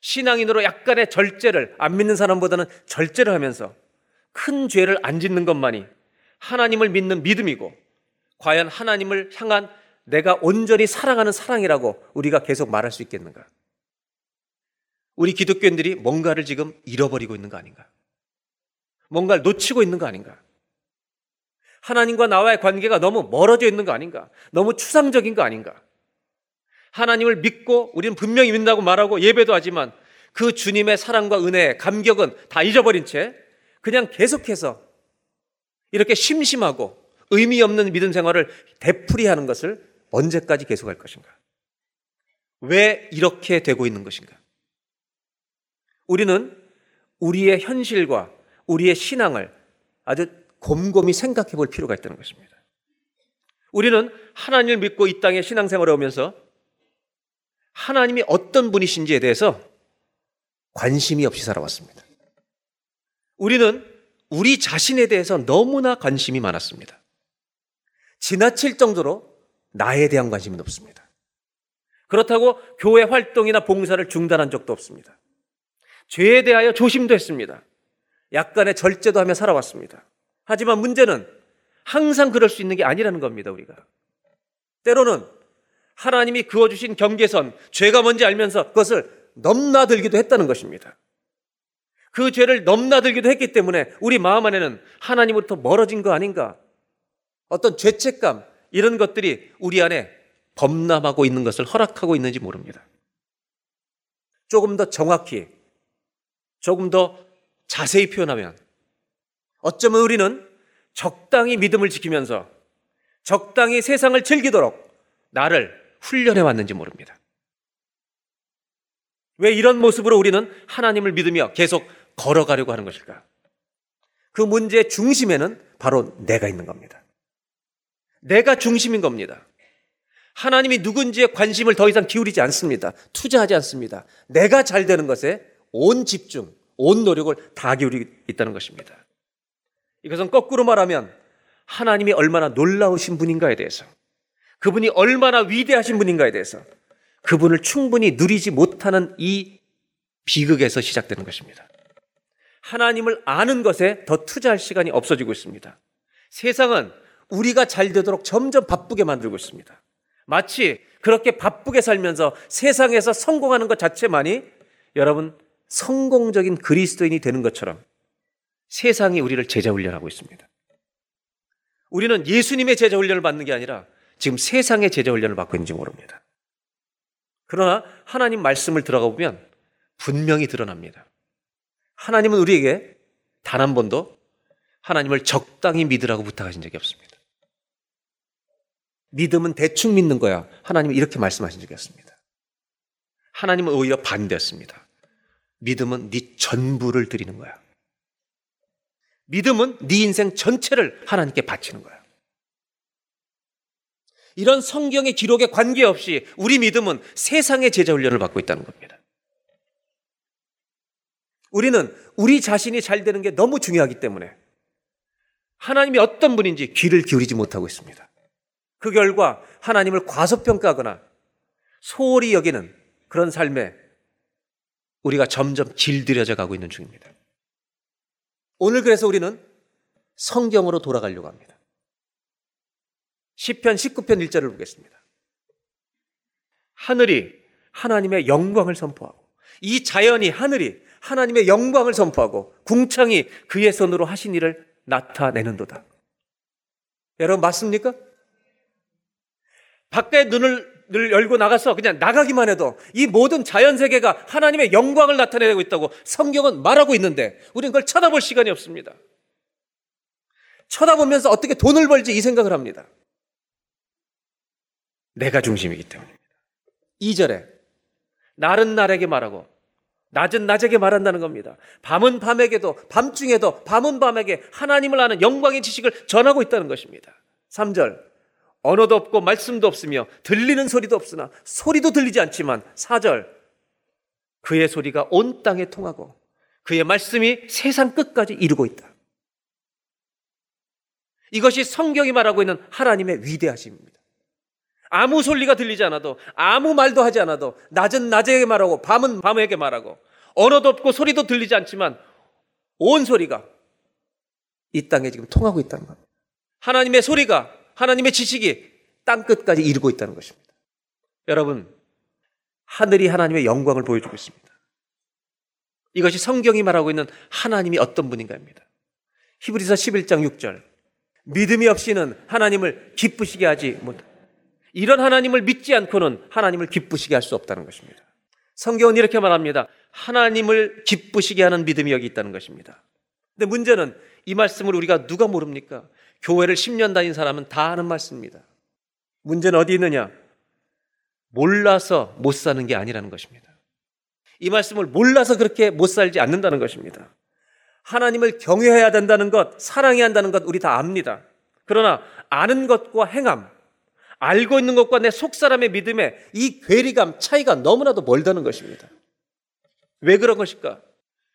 신앙인으로 약간의 절제를 안 믿는 사람보다는 절제를 하면서 큰 죄를 안 짓는 것만이 하나님을 믿는 믿음이고 과연 하나님을 향한 내가 온전히 사랑하는 사랑이라고 우리가 계속 말할 수 있겠는가? 우리 기독교인들이 뭔가를 지금 잃어버리고 있는 거 아닌가? 뭔가를 놓치고 있는 거 아닌가? 하나님과 나와의 관계가 너무 멀어져 있는 거 아닌가? 너무 추상적인 거 아닌가? 하나님을 믿고 우리는 분명히 믿는다고 말하고 예배도 하지만 그 주님의 사랑과 은혜, 감격은 다 잊어버린 채 그냥 계속해서 이렇게 심심하고 의미 없는 믿음 생활을 되풀이하는 것을 언제까지 계속할 것인가? 왜 이렇게 되고 있는 것인가? 우리는 우리의 현실과 우리의 신앙을 아주 곰곰이 생각해 볼 필요가 있다는 것입니다. 우리는 하나님을 믿고 이 땅에 신앙생활을 오면서 하나님이 어떤 분이신지에 대해서 관심이 없이 살아왔습니다. 우리는 우리 자신에 대해서 너무나 관심이 많았습니다. 지나칠 정도로 나에 대한 관심이 높습니다. 그렇다고 교회 활동이나 봉사를 중단한 적도 없습니다. 죄에 대하여 조심도 했습니다. 약간의 절제도 하며 살아왔습니다. 하지만 문제는 항상 그럴 수 있는 게 아니라는 겁니다, 우리가. 때로는 하나님이 그어주신 경계선, 죄가 뭔지 알면서 그것을 넘나들기도 했다는 것입니다. 그 죄를 넘나들기도 했기 때문에 우리 마음 안에는 하나님으로부터 멀어진 거 아닌가? 어떤 죄책감, 이런 것들이 우리 안에 범람하고 있는 것을 허락하고 있는지 모릅니다. 조금 더 정확히, 조금 더 자세히 표현하면 어쩌면 우리는 적당히 믿음을 지키면서 적당히 세상을 즐기도록 나를 훈련해 왔는지 모릅니다. 왜 이런 모습으로 우리는 하나님을 믿으며 계속 걸어가려고 하는 것일까? 그 문제의 중심에는 바로 내가 있는 겁니다. 내가 중심인 겁니다. 하나님이 누군지에 관심을 더 이상 기울이지 않습니다. 투자하지 않습니다. 내가 잘 되는 것에 온 집중, 온 노력을 다 기울이고 있다는 것입니다. 이것은 거꾸로 말하면 하나님이 얼마나 놀라우신 분인가에 대해서, 그분이 얼마나 위대하신 분인가에 대해서 그분을 충분히 누리지 못하는 이 비극에서 시작되는 것입니다. 하나님을 아는 것에 더 투자할 시간이 없어지고 있습니다. 세상은 우리가 잘 되도록 점점 바쁘게 만들고 있습니다. 마치 그렇게 바쁘게 살면서 세상에서 성공하는 것 자체만이 여러분 성공적인 그리스도인이 되는 것처럼 세상이 우리를 제자 훈련하고 있습니다. 우리는 예수님의 제자 훈련을 받는 게 아니라 지금 세상의 제자 훈련을 받고 있는지 모릅니다. 그러나 하나님 말씀을 들어가 보면 분명히 드러납니다. 하나님은 우리에게 단 한 번도 하나님을 적당히 믿으라고 부탁하신 적이 없습니다. 믿음은 대충 믿는 거야. 하나님은 이렇게 말씀하신 적이 없습니다. 하나님은 오히려 반대였습니다. 믿음은 네 전부를 드리는 거야. 믿음은 네 인생 전체를 하나님께 바치는 거야. 이런 성경의 기록에 관계없이 우리 믿음은 세상의 제자 훈련을 받고 있다는 겁니다. 우리는 우리 자신이 잘 되는 게 너무 중요하기 때문에 하나님이 어떤 분인지 귀를 기울이지 못하고 있습니다. 그 결과 하나님을 과소평가하거나 소홀히 여기는 그런 삶에 우리가 점점 길들여져 가고 있는 중입니다. 오늘 그래서 우리는 성경으로 돌아가려고 합니다. 시편 십구 편 일 절을 보겠습니다. 하늘이 하나님의 영광을 선포하고, 이 자연이, 하늘이 하나님의 영광을 선포하고 궁창이 그의 손으로 하신 일을 나타내는도다. 여러분 맞습니까? 밖에 눈을 늘 열고 나가서 그냥 나가기만 해도 이 모든 자연세계가 하나님의 영광을 나타내고 있다고 성경은 말하고 있는데 우리는 그걸 쳐다볼 시간이 없습니다. 쳐다보면서 어떻게 돈을 벌지 이 생각을 합니다. 내가 중심이기 때문입니다. 이 절에 날은 날에게 말하고 낮은 낮에게 말한다는 겁니다. 밤은 밤에게도, 밤중에도, 밤은 밤에게 하나님을 아는 영광의 지식을 전하고 있다는 것입니다. 삼 절, 언어도 없고 말씀도 없으며 들리는 소리도 없으나, 소리도 들리지 않지만, 사 절, 그의 소리가 온 땅에 통하고 그의 말씀이 세상 끝까지 이루고 있다. 이것이 성경이 말하고 있는 하나님의 위대하심입니다. 아무 소리가 들리지 않아도, 아무 말도 하지 않아도, 낮은 낮에게 말하고 밤은 밤에게 말하고 언어도 없고 소리도 들리지 않지만 온 소리가 이 땅에 지금 통하고 있다는 겁니다. 하나님의 소리가, 하나님의 지식이 땅끝까지 이루고 있다는 것입니다. 여러분, 하늘이 하나님의 영광을 보여주고 있습니다. 이것이 성경이 말하고 있는 하나님이 어떤 분인가입니다. 히브리서 십일 장 육 절, 믿음이 없이는 하나님을 기쁘시게 하지 못한다. 이런 하나님을 믿지 않고는 하나님을 기쁘시게 할 수 없다는 것입니다. 성경은 이렇게 말합니다. 하나님을 기쁘시게 하는 믿음이 여기 있다는 것입니다. 근데 문제는 이 말씀을 우리가 누가 모릅니까? 교회를 십 년 다닌 사람은 다 아는 말씀입니다. 문제는 어디 있느냐? 몰라서 못 사는 게 아니라는 것입니다. 이 말씀을 몰라서 그렇게 못 살지 않는다는 것입니다. 하나님을 경외해야 된다는 것, 사랑해야 한다는 것 우리 다 압니다. 그러나 아는 것과 행함, 알고 있는 것과 내 속사람의 믿음에 이 괴리감, 차이가 너무나도 멀다는 것입니다. 왜 그런 것일까?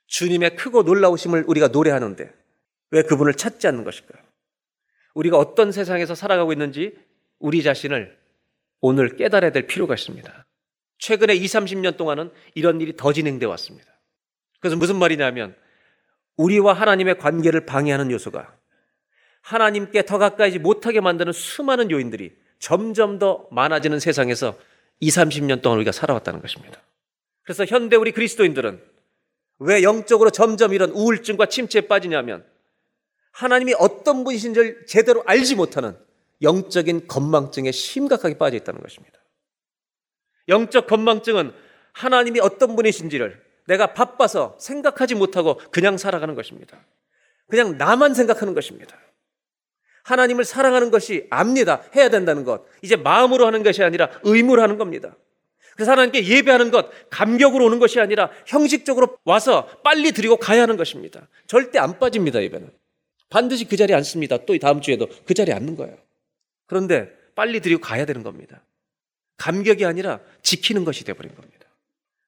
주님의 크고 놀라우심을 우리가 노래하는데 왜 그분을 찾지 않는 것일까? 우리가 어떤 세상에서 살아가고 있는지 우리 자신을 오늘 깨달아야 될 필요가 있습니다. 최근에 이삼십 년 동안은 이런 일이 더 진행되어 왔습니다. 그래서 무슨 말이냐면 우리와 하나님의 관계를 방해하는 요소가 하나님께 더 가까이지 못하게 만드는 수많은 요인들이 점점 더 많아지는 세상에서 이삼십 년 동안 우리가 살아왔다는 것입니다. 그래서 현대 우리 그리스도인들은 왜 영적으로 점점 이런 우울증과 침체에 빠지냐면 하나님이 어떤 분이신지를 제대로 알지 못하는 영적인 건망증에 심각하게 빠져 있다는 것입니다. 영적 건망증은 하나님이 어떤 분이신지를 내가 바빠서 생각하지 못하고 그냥 살아가는 것입니다. 그냥 나만 생각하는 것입니다. 하나님을 사랑하는 것이 압니다. 해야 된다는 것. 이제 마음으로 하는 것이 아니라 의무로 하는 겁니다. 그래서 하나님께 예배하는 것, 감격으로 오는 것이 아니라 형식적으로 와서 빨리 드리고 가야 하는 것입니다. 절대 안 빠집니다. 예배는. 반드시 그 자리에 앉습니다. 또 다음 주에도 그 자리에 앉는 거예요. 그런데 빨리 드리고 가야 되는 겁니다. 감격이 아니라 지키는 것이 되어버린 겁니다.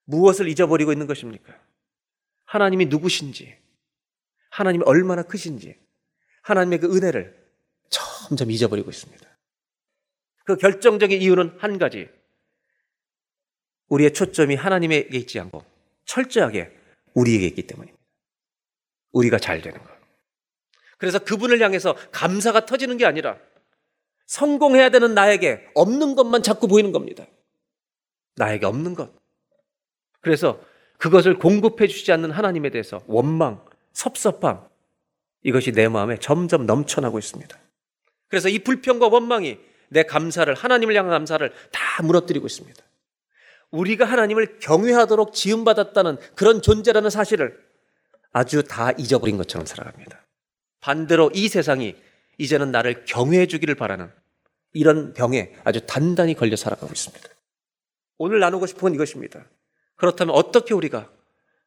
무엇을 잊어버리고 있는 것입니까? 하나님이 누구신지, 하나님이 얼마나 크신지, 하나님의 그 은혜를 점점 잊어버리고 있습니다. 그 결정적인 이유는 한 가지. 우리의 초점이 하나님에게 있지 않고 철저하게 우리에게 있기 때문입니다. 우리가 잘 되는 것. 그래서 그분을 향해서 감사가 터지는 게 아니라 성공해야 되는 나에게 없는 것만 자꾸 보이는 겁니다. 나에게 없는 것. 그래서 그것을 공급해 주시지 않는 하나님에 대해서 원망, 섭섭함, 이것이 내 마음에 점점 넘쳐나고 있습니다. 그래서 이 불평과 원망이 내 감사를, 하나님을 향한 감사를 다 무너뜨리고 있습니다. 우리가 하나님을 경외하도록 지음받았다는 그런 존재라는 사실을 아주 다 잊어버린 것처럼 살아갑니다. 반대로 이 세상이 이제는 나를 경외해 주기를 바라는 이런 병에 아주 단단히 걸려 살아가고 있습니다. 오늘 나누고 싶은 건 이것입니다. 그렇다면 어떻게 우리가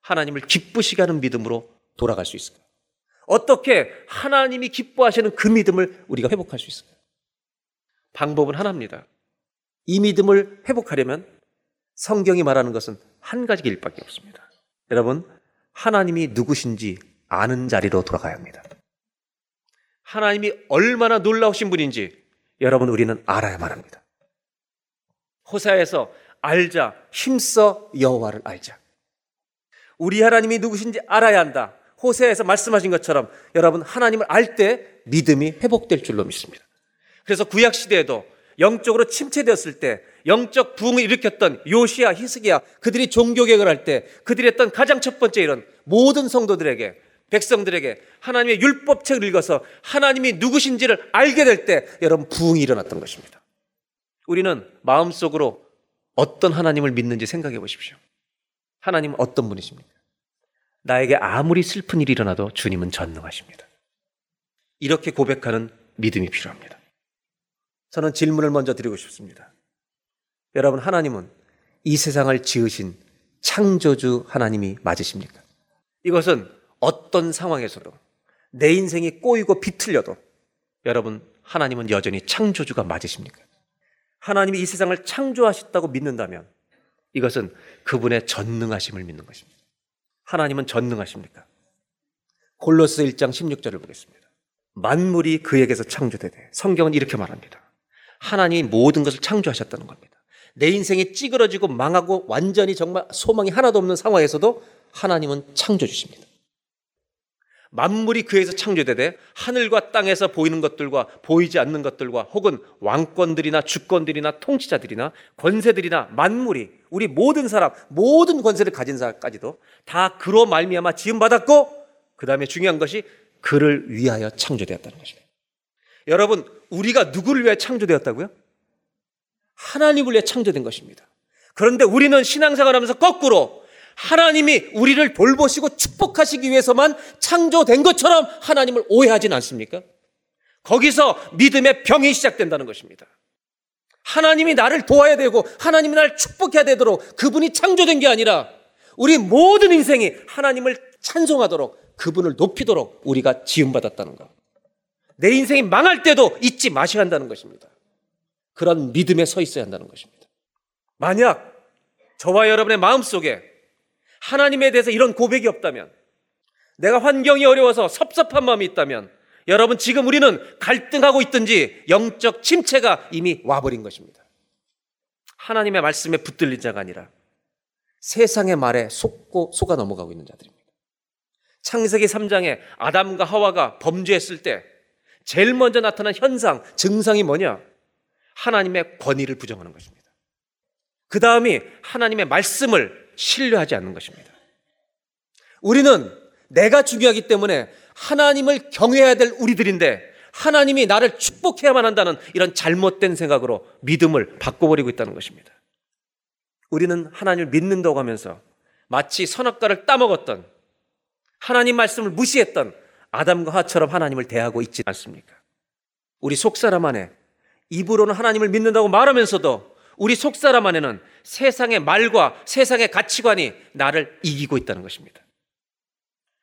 하나님을 기쁘시게 하는 믿음으로 돌아갈 수 있을까? 어떻게 하나님이 기뻐하시는 그 믿음을 우리가 회복할 수 있을까? 방법은 하나입니다. 이 믿음을 회복하려면 성경이 말하는 것은 한 가지 길밖에 없습니다. 여러분, 하나님이 누구신지 아는 자리로 돌아가야 합니다. 하나님이 얼마나 놀라우신 분인지 여러분, 우리는 알아야만 합니다. 호세아에서 알자, 힘써 여호와를 알자. 우리 하나님이 누구신지 알아야 한다. 호세아에서 말씀하신 것처럼 여러분, 하나님을 알 때 믿음이 회복될 줄로 믿습니다. 그래서 구약시대에도 영적으로 침체되었을 때 영적 부흥을 일으켰던 요시야, 히스기야, 그들이 종교개혁을 할 때 그들이 했던 가장 첫 번째 일은 모든 성도들에게, 백성들에게 하나님의 율법책을 읽어서 하나님이 누구신지를 알게 될 때 여러분, 부흥이 일어났던 것입니다. 우리는 마음속으로 어떤 하나님을 믿는지 생각해 보십시오. 하나님은 어떤 분이십니까? 나에게 아무리 슬픈 일이 일어나도 주님은 전능하십니다. 이렇게 고백하는 믿음이 필요합니다. 저는 질문을 먼저 드리고 싶습니다. 여러분, 하나님은 이 세상을 지으신 창조주 하나님이 맞으십니까? 이것은 어떤 상황에서도 내 인생이 꼬이고 비틀려도 여러분, 하나님은 여전히 창조주가 맞으십니까? 하나님이 이 세상을 창조하셨다고 믿는다면 이것은 그분의 전능하심을 믿는 것입니다. 하나님은 전능하십니까? 골로새 일 장 십육 절을 보겠습니다. 만물이 그에게서 창조되되, 성경은 이렇게 말합니다. 하나님이 모든 것을 창조하셨다는 겁니다. 내 인생이 찌그러지고 망하고 완전히 정말 소망이 하나도 없는 상황에서도 하나님은 창조주십니다. 만물이 그에서 창조되되 하늘과 땅에서 보이는 것들과 보이지 않는 것들과 혹은 왕권들이나 주권들이나 통치자들이나 권세들이나 만물이, 우리 모든 사람, 모든 권세를 가진 사람까지도 다 그로 말미암아 지음받았고, 그 다음에 중요한 것이 그를 위하여 창조되었다는 것입니다. 여러분, 우리가 누구를 위해 창조되었다고요? 하나님을 위해 창조된 것입니다. 그런데 우리는 신앙생활하면서 거꾸로 하나님이 우리를 돌보시고 축복하시기 위해서만 창조된 것처럼 하나님을 오해하진 않습니까? 거기서 믿음의 병이 시작된다는 것입니다. 하나님이 나를 도와야 되고 하나님이 나를 축복해야 되도록 그분이 창조된 게 아니라 우리 모든 인생이 하나님을 찬송하도록, 그분을 높이도록 우리가 지음받았다는 것. 내 인생이 망할 때도 잊지 마셔야 한다는 것입니다. 그런 믿음에 서 있어야 한다는 것입니다. 만약 저와 여러분의 마음속에 하나님에 대해서 이런 고백이 없다면, 내가 환경이 어려워서 섭섭한 마음이 있다면 여러분, 지금 우리는 갈등하고 있든지 영적 침체가 이미 와버린 것입니다. 하나님의 말씀에 붙들린 자가 아니라 세상의 말에 속고 속아 넘어가고 있는 자들입니다. 창세기 삼 장에 아담과 하와가 범죄했을 때 제일 먼저 나타난 현상, 증상이 뭐냐? 하나님의 권위를 부정하는 것입니다. 그 다음이 하나님의 말씀을 신뢰하지 않는 것입니다. 우리는 내가 중요하기 때문에 하나님을 경외해야 될 우리들인데 하나님이 나를 축복해야만 한다는 이런 잘못된 생각으로 믿음을 바꿔버리고 있다는 것입니다. 우리는 하나님을 믿는다고 하면서 마치 선악과를 따먹었던, 하나님 말씀을 무시했던 아담과 하와처럼 하나님을 대하고 있지 않습니까? 우리 속사람 안에 입으로는 하나님을 믿는다고 말하면서도 우리 속사람 안에는 세상의 말과 세상의 가치관이 나를 이기고 있다는 것입니다.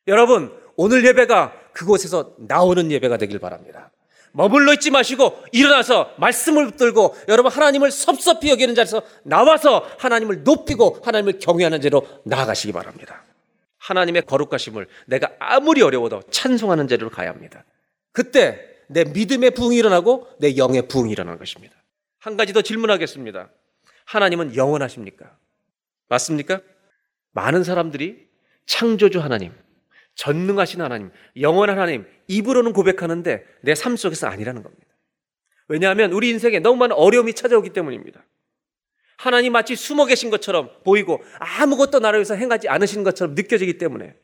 여러분, 오늘 예배가 그곳에서 나오는 예배가 되길 바랍니다. 머물러 있지 마시고 일어나서 말씀을 붙들고 여러분 하나님을 섭섭히 여기는 자리에서 나와서 하나님을 높이고 하나님을 경외하는 자로 나아가시기 바랍니다. 하나님의 거룩하심을 내가 아무리 어려워도 찬송하는 자리로 가야 합니다. 그때 내 믿음의 부흥이 일어나고 내 영의 부흥이 일어나는 것입니다. 한 가지 더 질문하겠습니다. 하나님은 영원하십니까? 맞습니까? 많은 사람들이 창조주 하나님, 전능하신 하나님, 영원한 하나님 입으로는 고백하는데 내 삶 속에서 아니라는 겁니다. 왜냐하면 우리 인생에 너무 많은 어려움이 찾아오기 때문입니다. 하나님 마치 숨어 계신 것처럼 보이고 아무것도 나를 위해서 행하지 않으신 것처럼 느껴지기 때문에,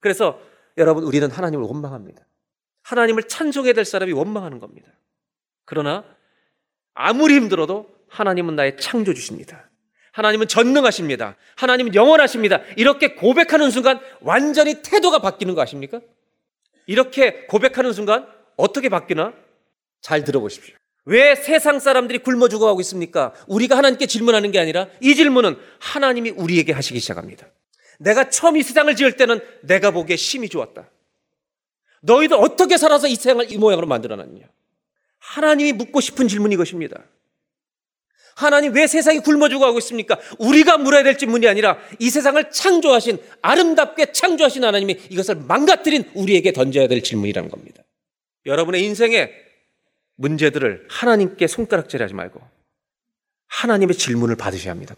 그래서 여러분 우리는 하나님을 원망합니다. 하나님을 찬송해야 될 사람이 원망하는 겁니다. 그러나 아무리 힘들어도 하나님은 나의 창조주십니다. 하나님은 전능하십니다. 하나님은 영원하십니다. 이렇게 고백하는 순간 완전히 태도가 바뀌는 거 아십니까? 이렇게 고백하는 순간 어떻게 바뀌나? 잘 들어보십시오. 왜 세상 사람들이 굶어 죽어가고 있습니까? 우리가 하나님께 질문하는 게 아니라 이 질문은 하나님이 우리에게 하시기 시작합니다. 내가 처음 이 세상을 지을 때는 내가 보기에 심히 좋았다. 너희들 어떻게 살아서 이 세상을 이 모양으로 만들어놨느냐? 하나님이 묻고 싶은 질문이 것입니다. 하나님 왜 세상이 굶어 죽어가고 있습니까? 우리가 물어야 될 질문이 아니라 이 세상을 창조하신, 아름답게 창조하신 하나님이 이것을 망가뜨린 우리에게 던져야 될 질문이라는 겁니다. 여러분의 인생의 문제들을 하나님께 손가락질하지 말고 하나님의 질문을 받으셔야 합니다.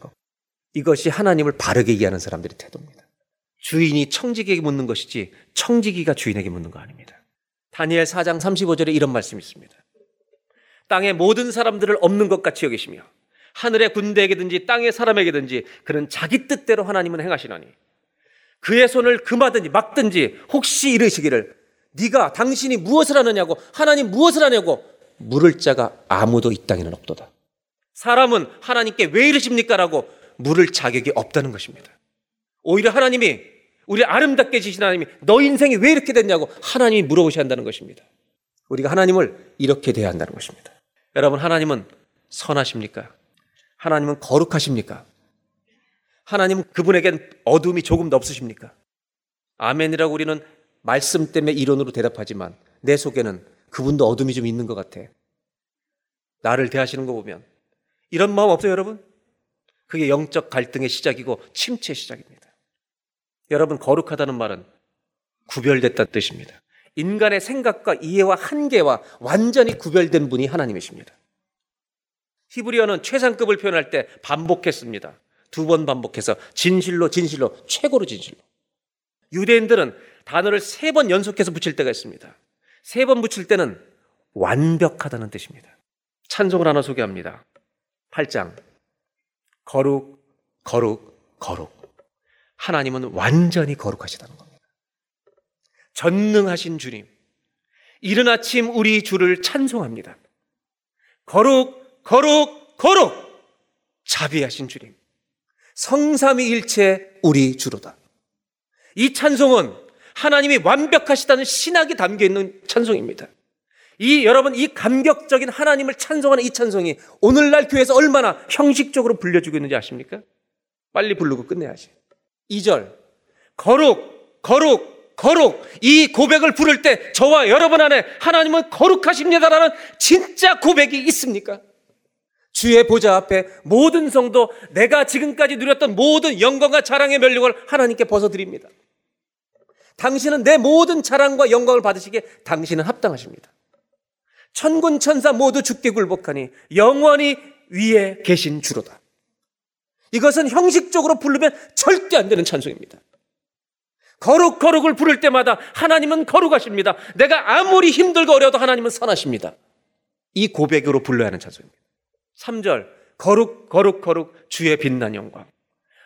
이것이 하나님을 바르게 이해하는 사람들의 태도입니다. 주인이 청지기에게 묻는 것이지 청지기가 주인에게 묻는 거 아닙니다. 다니엘 사 장 삼십오 절에 이런 말씀이 있습니다. 땅의 모든 사람들을 없는 것 같이 여기시며 하늘의 군대에게든지 땅의 사람에게든지 그는 자기 뜻대로 하나님은 행하시나니 그의 손을 금하든지 막든지 혹시 이르시기를 네가 당신이 무엇을 하느냐고, 하나님 무엇을 하냐고 물을 자가 아무도 이 땅에는 없도다. 사람은 하나님께 왜 이르십니까? 라고 물을 자격이 없다는 것입니다. 오히려 하나님이, 우리 아름답게 지신 하나님이 너 인생이 왜 이렇게 됐냐고 하나님이 물어보셔야 한다는 것입니다. 우리가 하나님을 이렇게 대해야 한다는 것입니다. 여러분, 하나님은 선하십니까? 하나님은 거룩하십니까? 하나님은 그분에겐 어둠이 조금도 없으십니까? 아멘이라고 우리는 말씀 때문에 이론으로 대답하지만 내 속에는 그분도 어둠이 좀 있는 것 같아. 나를 대하시는 거 보면 이런 마음 없어요, 여러분? 그게 영적 갈등의 시작이고 침체의 시작입니다. 여러분, 거룩하다는 말은 구별됐다는 뜻입니다. 인간의 생각과 이해와 한계와 완전히 구별된 분이 하나님이십니다. 히브리어는 최상급을 표현할 때 반복했습니다. 두 번 반복해서 진실로, 진실로, 최고로 진실로. 유대인들은 단어를 세 번 연속해서 붙일 때가 있습니다. 세 번 붙일 때는 완벽하다는 뜻입니다. 찬송을 하나 소개합니다. 팔 장. 거룩, 거룩, 거룩. 하나님은 완전히 거룩하시다는 겁니다. 전능하신 주님, 이른 아침 우리 주를 찬송합니다. 거룩, 거룩, 거룩. 자비하신 주님, 성삼위일체 우리 주로다. 이 찬송은 하나님이 완벽하시다는 신학이 담겨있는 찬송입니다. 이 여러분, 이 감격적인 하나님을 찬송하는 이 찬송이 오늘날 교회에서 얼마나 형식적으로 불려주고 있는지 아십니까? 빨리 부르고 끝내야지. 이 절, 거룩, 거룩, 거룩. 이 고백을 부를 때 저와 여러분 안에 하나님은 거룩하십니다라는 진짜 고백이 있습니까? 주의 보좌 앞에 모든 성도 내가 지금까지 누렸던 모든 영광과 자랑의 면류관을 하나님께 벗어드립니다. 당신은 내 모든 자랑과 영광을 받으시기에 당신은 합당하십니다. 천군 천사 모두 주께 굴복하니 영원히 위에 계신 주로다. 이것은 형식적으로 부르면 절대 안 되는 찬송입니다. 거룩, 거룩을 부를 때마다 하나님은 거룩하십니다. 내가 아무리 힘들고 어려워도 하나님은 선하십니다. 이 고백으로 불러야 하는 찬송입니다. 삼 절, 거룩, 거룩, 거룩, 주의 빛난 영광.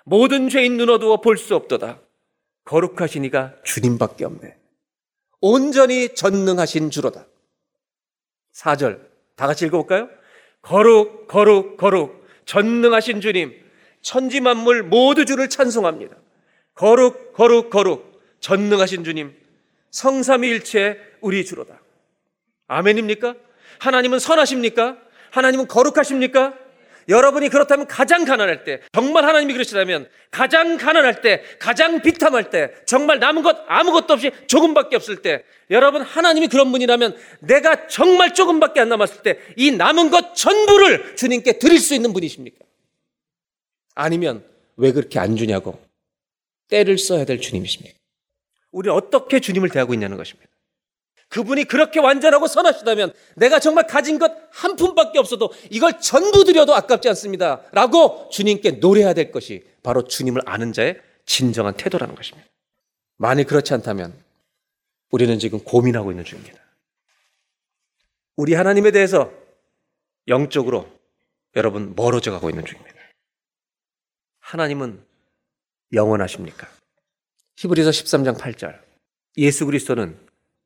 모든 죄인 눈 어두워 볼 수 없도다. 거룩하신 이가 주님밖에 없네. 온전히 전능하신 주로다. 사 절, 다 같이 읽어볼까요? 거룩, 거룩, 거룩, 전능하신 주님, 천지 만물 모두 주를 찬송합니다. 거룩 거룩 거룩 전능하신 주님 성삼위일체 우리 주로다. 아멘입니까? 하나님은 선하십니까? 하나님은 거룩하십니까? 여러분이 그렇다면 가장 가난할 때, 정말 하나님이 그러시다면 가장 가난할 때, 가장 빅탐할 때, 정말 남은 것 아무것도 없이 조금밖에 없을 때, 여러분 하나님이 그런 분이라면 내가 정말 조금밖에 안 남았을 때 이 남은 것 전부를 주님께 드릴 수 있는 분이십니까? 아니면 왜 그렇게 안 주냐고 때를 써야 될 주님이십니까? 우리는 어떻게 주님을 대하고 있냐는 것입니다. 그분이 그렇게 완전하고 선하시다면 내가 정말 가진 것 한 푼밖에 없어도 이걸 전부 드려도 아깝지 않습니다 라고 주님께 노래해야 될 것이 바로 주님을 아는 자의 진정한 태도라는 것입니다. 만일 그렇지 않다면 우리는 지금 고민하고 있는 중입니다. 우리 하나님에 대해서 영적으로 여러분 멀어져 가고 있는 중입니다. 하나님은 영원하십니까? 히브리서 십삼 장 팔 절, 예수 그리스도는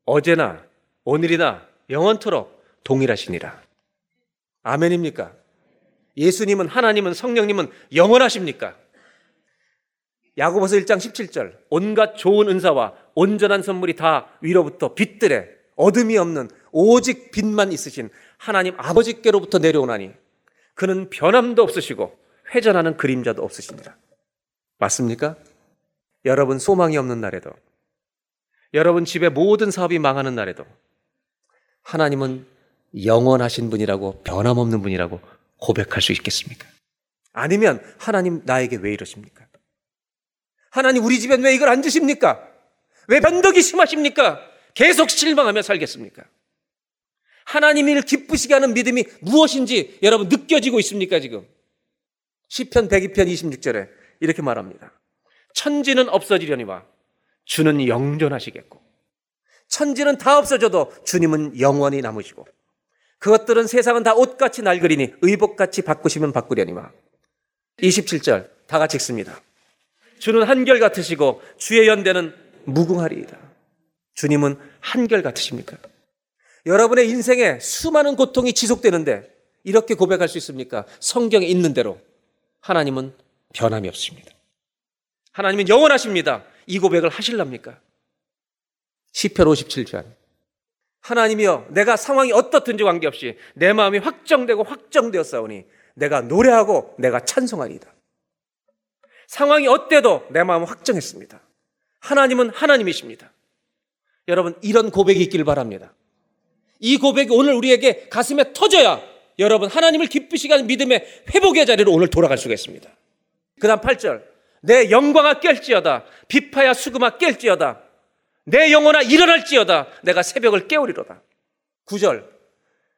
어제나 오늘이나 영원토록 동일하시니라. 아멘입니까? 예수님은, 하나님은, 성령님은 영원하십니까? 야고보서 일 장 십칠 절, 온갖 좋은 은사와 온전한 선물이 다 위로부터 빛들에 어둠이 없는 오직 빛만 있으신 하나님 아버지께로부터 내려오나니 그는 변함도 없으시고 회전하는 그림자도 없으십니다. 맞습니까? 여러분 소망이 없는 날에도, 여러분 집에 모든 사업이 망하는 날에도 하나님은 영원하신 분이라고, 변함없는 분이라고 고백할 수 있겠습니까? 아니면 하나님 나에게 왜 이러십니까? 하나님 우리 집엔 왜 이걸 안 주십니까? 왜 변덕이 심하십니까? 계속 실망하며 살겠습니까? 하나님을 기쁘시게 하는 믿음이 무엇인지 여러분 느껴지고 있습니까? 지금 시편 백이 편 이십육 절에 이렇게 말합니다. 천지는 없어지려니와 주는 영존하시겠고, 천지는 다 없어져도 주님은 영원히 남으시고, 그것들은 세상은 다 옷같이 낡으리니 의복같이 바꾸시면 바꾸려니와. 이십칠 절 다 같이 읽습니다. 주는 한결같으시고 주의 연대는 무궁하리이다. 주님은 한결같으십니까? 여러분의 인생에 수많은 고통이 지속되는데 이렇게 고백할 수 있습니까? 성경에 있는 대로 하나님은 변함이 없습니다. 하나님은 영원하십니다. 이 고백을 하실랍니까? 시편 오십칠 편, 하나님이여 내가 상황이 어떻든지 관계없이 내 마음이 확정되고 확정되었사오니 내가 노래하고 내가 찬송하리이다. 상황이 어때도 내 마음은 확정했습니다. 하나님은 하나님이십니다. 여러분 이런 고백이 있길 바랍니다. 이 고백이 오늘 우리에게 가슴에 터져야 여러분 하나님을 기쁘시게 하는 믿음의 회복의 자리로 오늘 돌아갈 수가 있습니다. 그 다음 팔 절, 내 영광아 깰지어다, 비파야 수금아 깰지어다, 내 영혼아 일어날지어다, 내가 새벽을 깨우리로다. 구 절,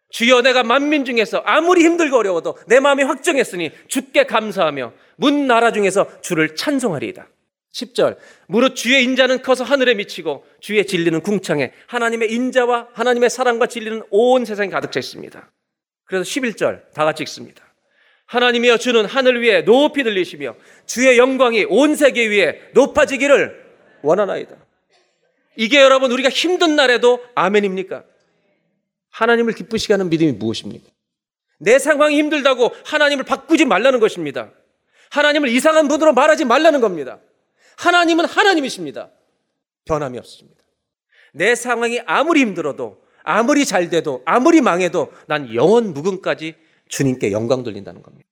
주여 내가 만민 중에서 아무리 힘들고 어려워도 내 마음이 확정했으니 주께 감사하며 문 나라 중에서 주를 찬송하리이다. 십 절, 무릇 주의 인자는 커서 하늘에 미치고 주의 진리는 궁창에, 하나님의 인자와 하나님의 사랑과 진리는 온 세상에 가득 차 있습니다. 그래서 십일 절 다 같이 읽습니다. 하나님이여 주는 하늘 위에 높이 들리시며 주의 영광이 온 세계 위에 높아지기를 원하나이다. 이게 여러분 우리가 힘든 날에도 아멘입니까? 하나님을 기쁘시게 하는 믿음이 무엇입니까? 내 상황이 힘들다고 하나님을 바꾸지 말라는 것입니다. 하나님을 이상한 분으로 말하지 말라는 겁니다. 하나님은 하나님이십니다. 변함이 없습니다. 내 상황이 아무리 힘들어도, 아무리 잘 돼도, 아무리 망해도 난 영원 무궁까지 주님께 영광 돌린다는 겁니다.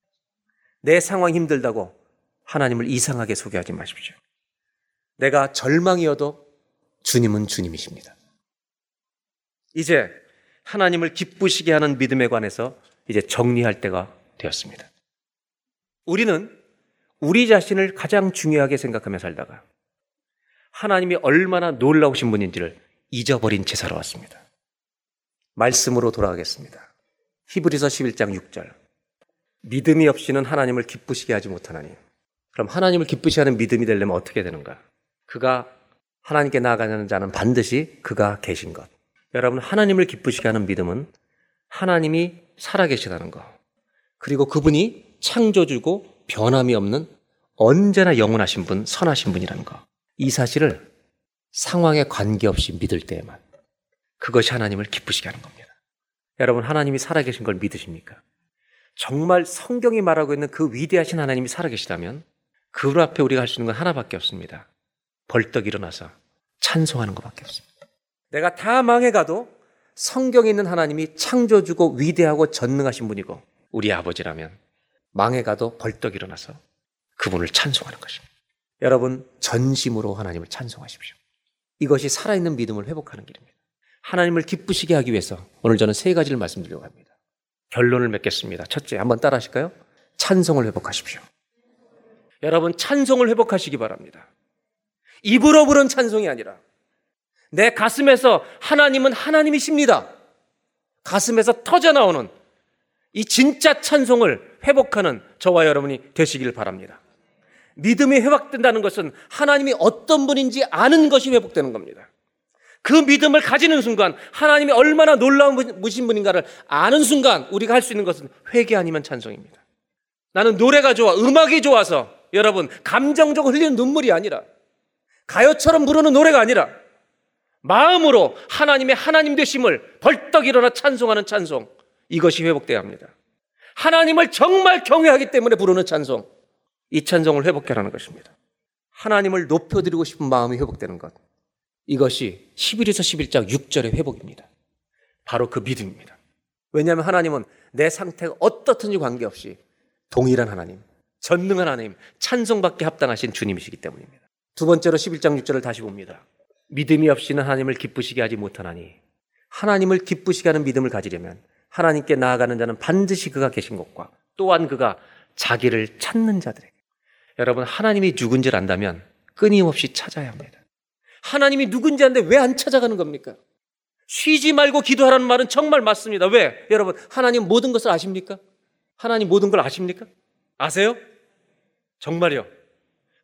내 상황 힘들다고 하나님을 이상하게 소개하지 마십시오. 내가 절망이어도 주님은 주님이십니다. 이제 하나님을 기쁘시게 하는 믿음에 관해서 이제 정리할 때가 되었습니다. 우리는 우리 자신을 가장 중요하게 생각하며 살다가 하나님이 얼마나 놀라우신 분인지를 잊어버린 채 살아왔습니다. 말씀으로 돌아가겠습니다. 히브리서 십일 장 육 절, 믿음이 없이는 하나님을 기쁘시게 하지 못하나니. 그럼 하나님을 기쁘시게 하는 믿음이 되려면 어떻게 되는가? 그가 하나님께 나아가는 자는 반드시 그가 계신 것. 여러분 하나님을 기쁘시게 하는 믿음은 하나님이 살아계시다는 것, 그리고 그분이 창조주고 변함이 없는 언제나 영원하신 분, 선하신 분이라는 것, 이 사실을 상황에 관계없이 믿을 때에만 그것이 하나님을 기쁘시게 하는 겁니다. 여러분 하나님이 살아계신 걸 믿으십니까? 정말 성경이 말하고 있는 그 위대하신 하나님이 살아계시다면 그분 앞에 우리가 할 수 있는 건 하나밖에 없습니다. 벌떡 일어나서 찬송하는 것밖에 없습니다. 내가 다 망해가도 성경에 있는 하나님이 창조주고 위대하고 전능하신 분이고 우리 아버지라면 망해가도 벌떡 일어나서 그분을 찬송하는 것입니다. 여러분, 전심으로 하나님을 찬송하십시오. 이것이 살아있는 믿음을 회복하는 길입니다. 하나님을 기쁘시게 하기 위해서 오늘 저는 세 가지를 말씀드리려고 합니다. 결론을 맺겠습니다. 첫째, 한번 따라 하실까요? 찬송을 회복하십시오. 여러분, 찬송을 회복하시기 바랍니다. 입으로 부른 찬송이 아니라 내 가슴에서 하나님은 하나님이십니다. 가슴에서 터져나오는 이 진짜 찬송을 회복하는 저와 여러분이 되시길 바랍니다. 믿음이 회복된다는 것은 하나님이 어떤 분인지 아는 것이 회복되는 겁니다. 그 믿음을 가지는 순간 하나님이 얼마나 놀라운 분인가를 아는 순간 우리가 할 수 있는 것은 회개 아니면 찬송입니다. 나는 노래가 좋아, 음악이 좋아서 여러분 감정적으로 흘리는 눈물이 아니라 가요처럼 부르는 노래가 아니라 마음으로 하나님의 하나님 되심을 벌떡 일어나 찬송하는 찬송, 이것이 회복되어야 합니다. 하나님을 정말 경외하기 때문에 부르는 찬송, 이 찬송을 회복하라는 것입니다. 하나님을 높여드리고 싶은 마음이 회복되는 것, 이것이 십일에서 십일장 육절의 회복입니다. 바로 그 믿음입니다. 왜냐하면 하나님은 내 상태가 어떻든지 관계없이 동일한 하나님, 전능한 하나님, 찬송받게 합당하신 주님이시기 때문입니다. 두 번째로 십일장 육절을 다시 봅니다. 믿음이 없이는 하나님을 기쁘시게 하지 못하나니, 하나님을 기쁘시게 하는 믿음을 가지려면 하나님께 나아가는 자는 반드시 그가 계신 것과 또한 그가 자기를 찾는 자들에게. 여러분, 하나님이 누군지를 안다면 끊임없이 찾아야 합니다. 하나님이 누군지 아는데 왜 안 찾아가는 겁니까? 쉬지 말고 기도하라는 말은 정말 맞습니다. 왜? 여러분, 하나님 모든 것을 아십니까? 하나님 모든 걸 아십니까? 아세요? 정말요?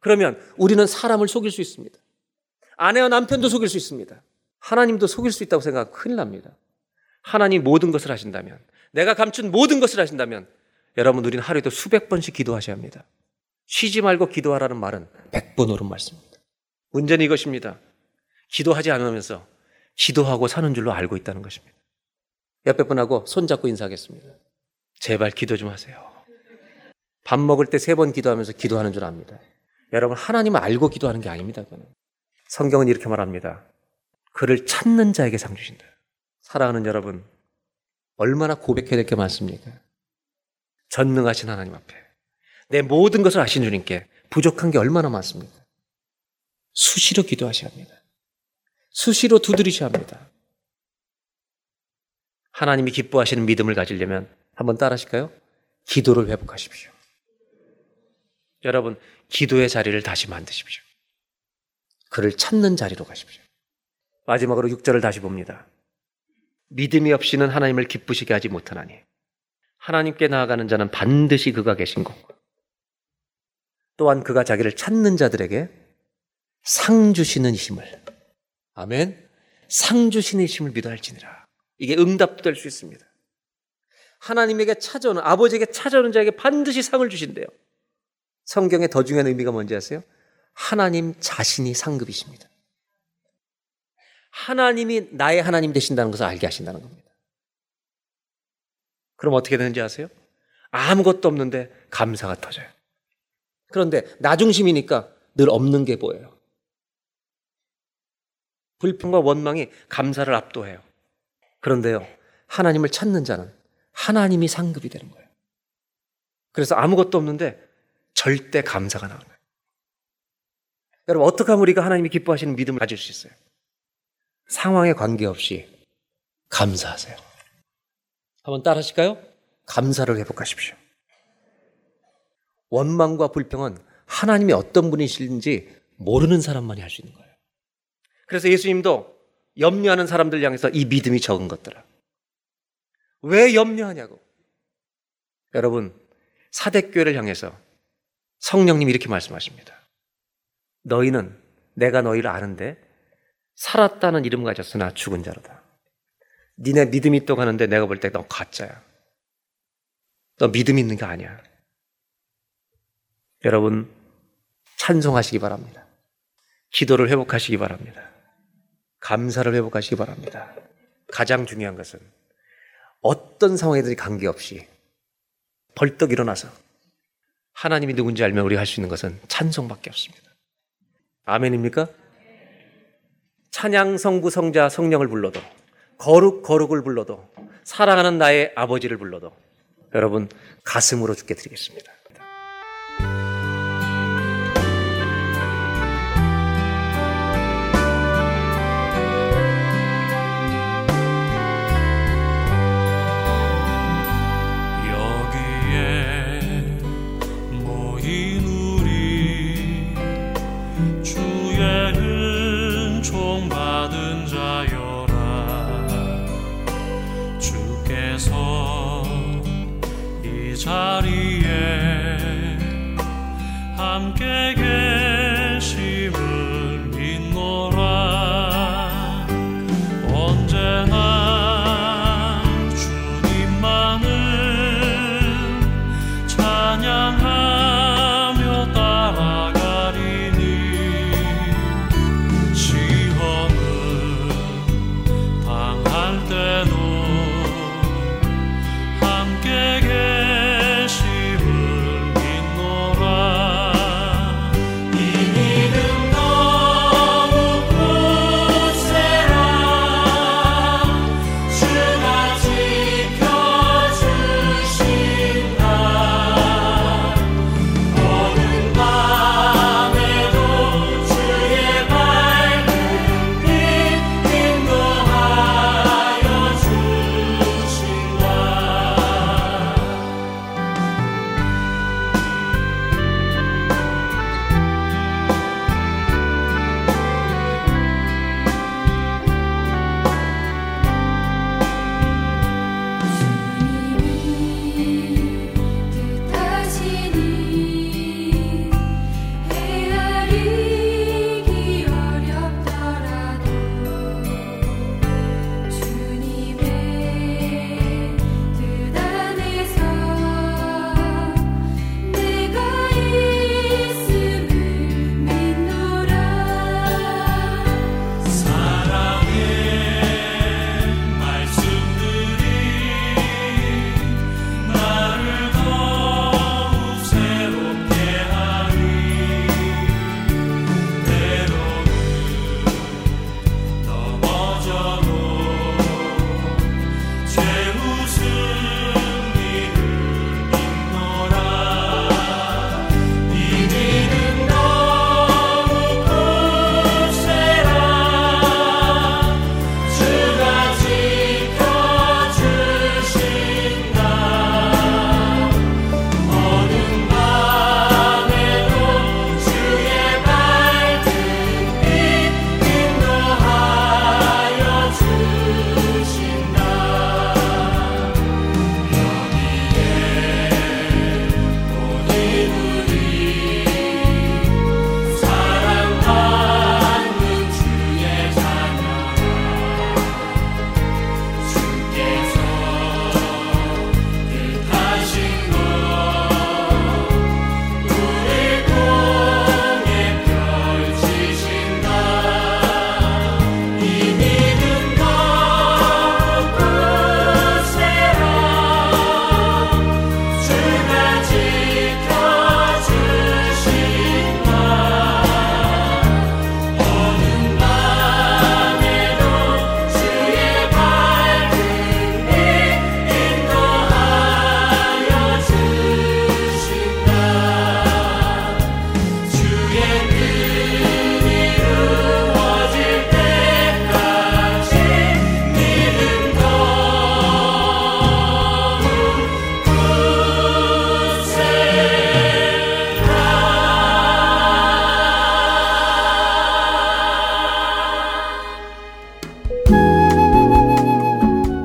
그러면 우리는 사람을 속일 수 있습니다. 아내와 남편도 속일 수 있습니다. 하나님도 속일 수 있다고 생각하면 큰일 납니다. 하나님 모든 것을 하신다면, 내가 감춘 모든 것을 하신다면 여러분, 우리는 하루에도 수백 번씩 기도하셔야 합니다. 쉬지 말고 기도하라는 말은 백번 옳은 말씀입니다. 문제는 이것입니다. 기도하지 않으면서 기도하고 사는 줄로 알고 있다는 것입니다. 옆에 분하고 손잡고 인사하겠습니다. 제발 기도 좀 하세요. 밥 먹을 때 세 번 기도하면서 기도하는 줄 압니다. 여러분, 하나님을 알고 기도하는 게 아닙니다. 그거는. 성경은 이렇게 말합니다. 그를 찾는 자에게 상 주신다. 사랑하는 여러분, 얼마나 고백해야 될 게 많습니까? 전능하신 하나님 앞에 내 모든 것을 아신 주님께 부족한 게 얼마나 많습니까? 수시로 기도하셔야 합니다. 수시로 두드리셔야 합니다. 하나님이 기뻐하시는 믿음을 가지려면 한번 따라 하실까요? 기도를 회복하십시오. 여러분, 기도의 자리를 다시 만드십시오. 그를 찾는 자리로 가십시오. 마지막으로 육절을 다시 봅니다. 믿음이 없이는 하나님을 기쁘시게 하지 못하나니, 하나님께 나아가는 자는 반드시 그가 계신 것 또한 그가 자기를 찾는 자들에게 상 주시는 이심을, 아멘, 상 주시는 이심을 믿어할지니라. 이게 응답될 수 있습니다. 하나님에게 찾아오는, 아버지에게 찾아오는 자에게 반드시 상을 주신대요. 성경의 더 중요한 의미가 뭔지 아세요? 하나님 자신이 상급이십니다. 하나님이 나의 하나님 되신다는 것을 알게 하신다는 겁니다. 그럼 어떻게 되는지 아세요? 아무것도 없는데 감사가 터져요. 그런데 나 중심이니까 늘 없는 게 보여요. 불평과 원망이 감사를 압도해요. 그런데요, 하나님을 찾는 자는 하나님이 상급이 되는 거예요. 그래서 아무것도 없는데 절대 감사가 나오는 거예요. 여러분, 어떻게 하면 우리가 하나님이 기뻐하시는 믿음을 가질 수 있어요? 상황에 관계없이 감사하세요. 한번 따라 하실까요? 감사를 회복하십시오. 원망과 불평은 하나님이 어떤 분이신지 모르는 사람만이 할 수 있는 거예요. 그래서 예수님도 염려하는 사람들 향해서 이 믿음이 적은 것들아, 왜 염려하냐고. 여러분, 사대교회를 향해서 성령님이 이렇게 말씀하십니다. 너희는 내가 너희를 아는데 살았다는 이름 가졌으나 죽은 자로다. 니네 믿음이 또 가는데 내가 볼 때 너 가짜야. 너 믿음이 있는 게 아니야. 여러분, 찬송하시기 바랍니다. 기도를 회복하시기 바랍니다. 감사를 회복하시기 바랍니다. 가장 중요한 것은 어떤 상황에든지 관계없이 벌떡 일어나서 하나님이 누군지 알면 우리가 할 수 있는 것은 찬송밖에 없습니다. 아멘입니까? 찬양, 성부, 성자, 성령을 불러도, 거룩, 거룩을 불러도, 사랑하는 나의 아버지를 불러도 여러분 가슴으로 주께 드리겠습니다. 자리에 함께 계심을 믿노라. 언제나 주님만을 찬양하며 따라가리니 시험을 당할 때도 함께 계심을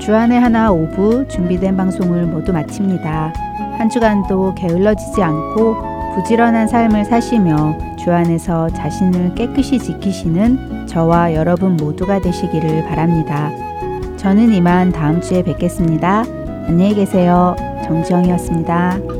주안의 하나 오 부 준비된 방송을 모두 마칩니다. 한 주간도 게을러지지 않고 부지런한 삶을 사시며 주 안에서 자신을 깨끗이 지키시는 저와 여러분 모두가 되시기를 바랍니다. 저는 이만 다음 주에 뵙겠습니다. 안녕히 계세요. 정지영이었습니다.